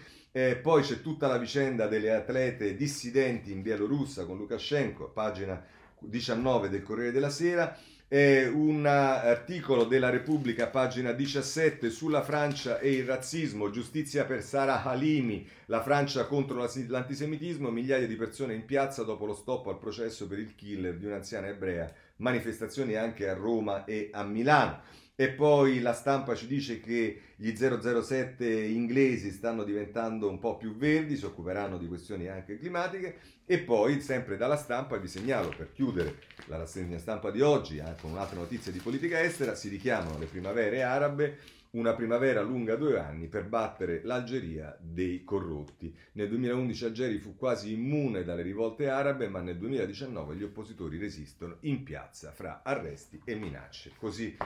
Poi c'è tutta la vicenda delle atlete dissidenti in Bielorussia con Lukashenko, pagina 19 del Corriere della Sera. Un articolo della Repubblica, pagina 17, sulla Francia e il razzismo, giustizia per Sara Halimi, la Francia contro l'antisemitismo, migliaia di persone in piazza dopo lo stop al processo per il killer di un'anziana ebrea, manifestazioni anche a Roma e a Milano. E poi La Stampa ci dice che gli 007 inglesi stanno diventando un po' più verdi, si occuperanno di questioni anche climatiche. E poi, sempre dalla Stampa, vi segnalo per chiudere la rassegna stampa di oggi, con un'altra notizia di politica estera, si richiamano le primavere arabe, una primavera lunga 2 anni per battere l'Algeria dei corrotti. Nel 2011 Algeri fu quasi immune dalle rivolte arabe, ma nel 2019 gli oppositori resistono in piazza fra arresti e minacce. Così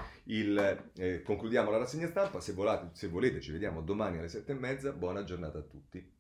concludiamo la rassegna stampa, se volete ci vediamo domani alle 7:30, buona giornata a tutti.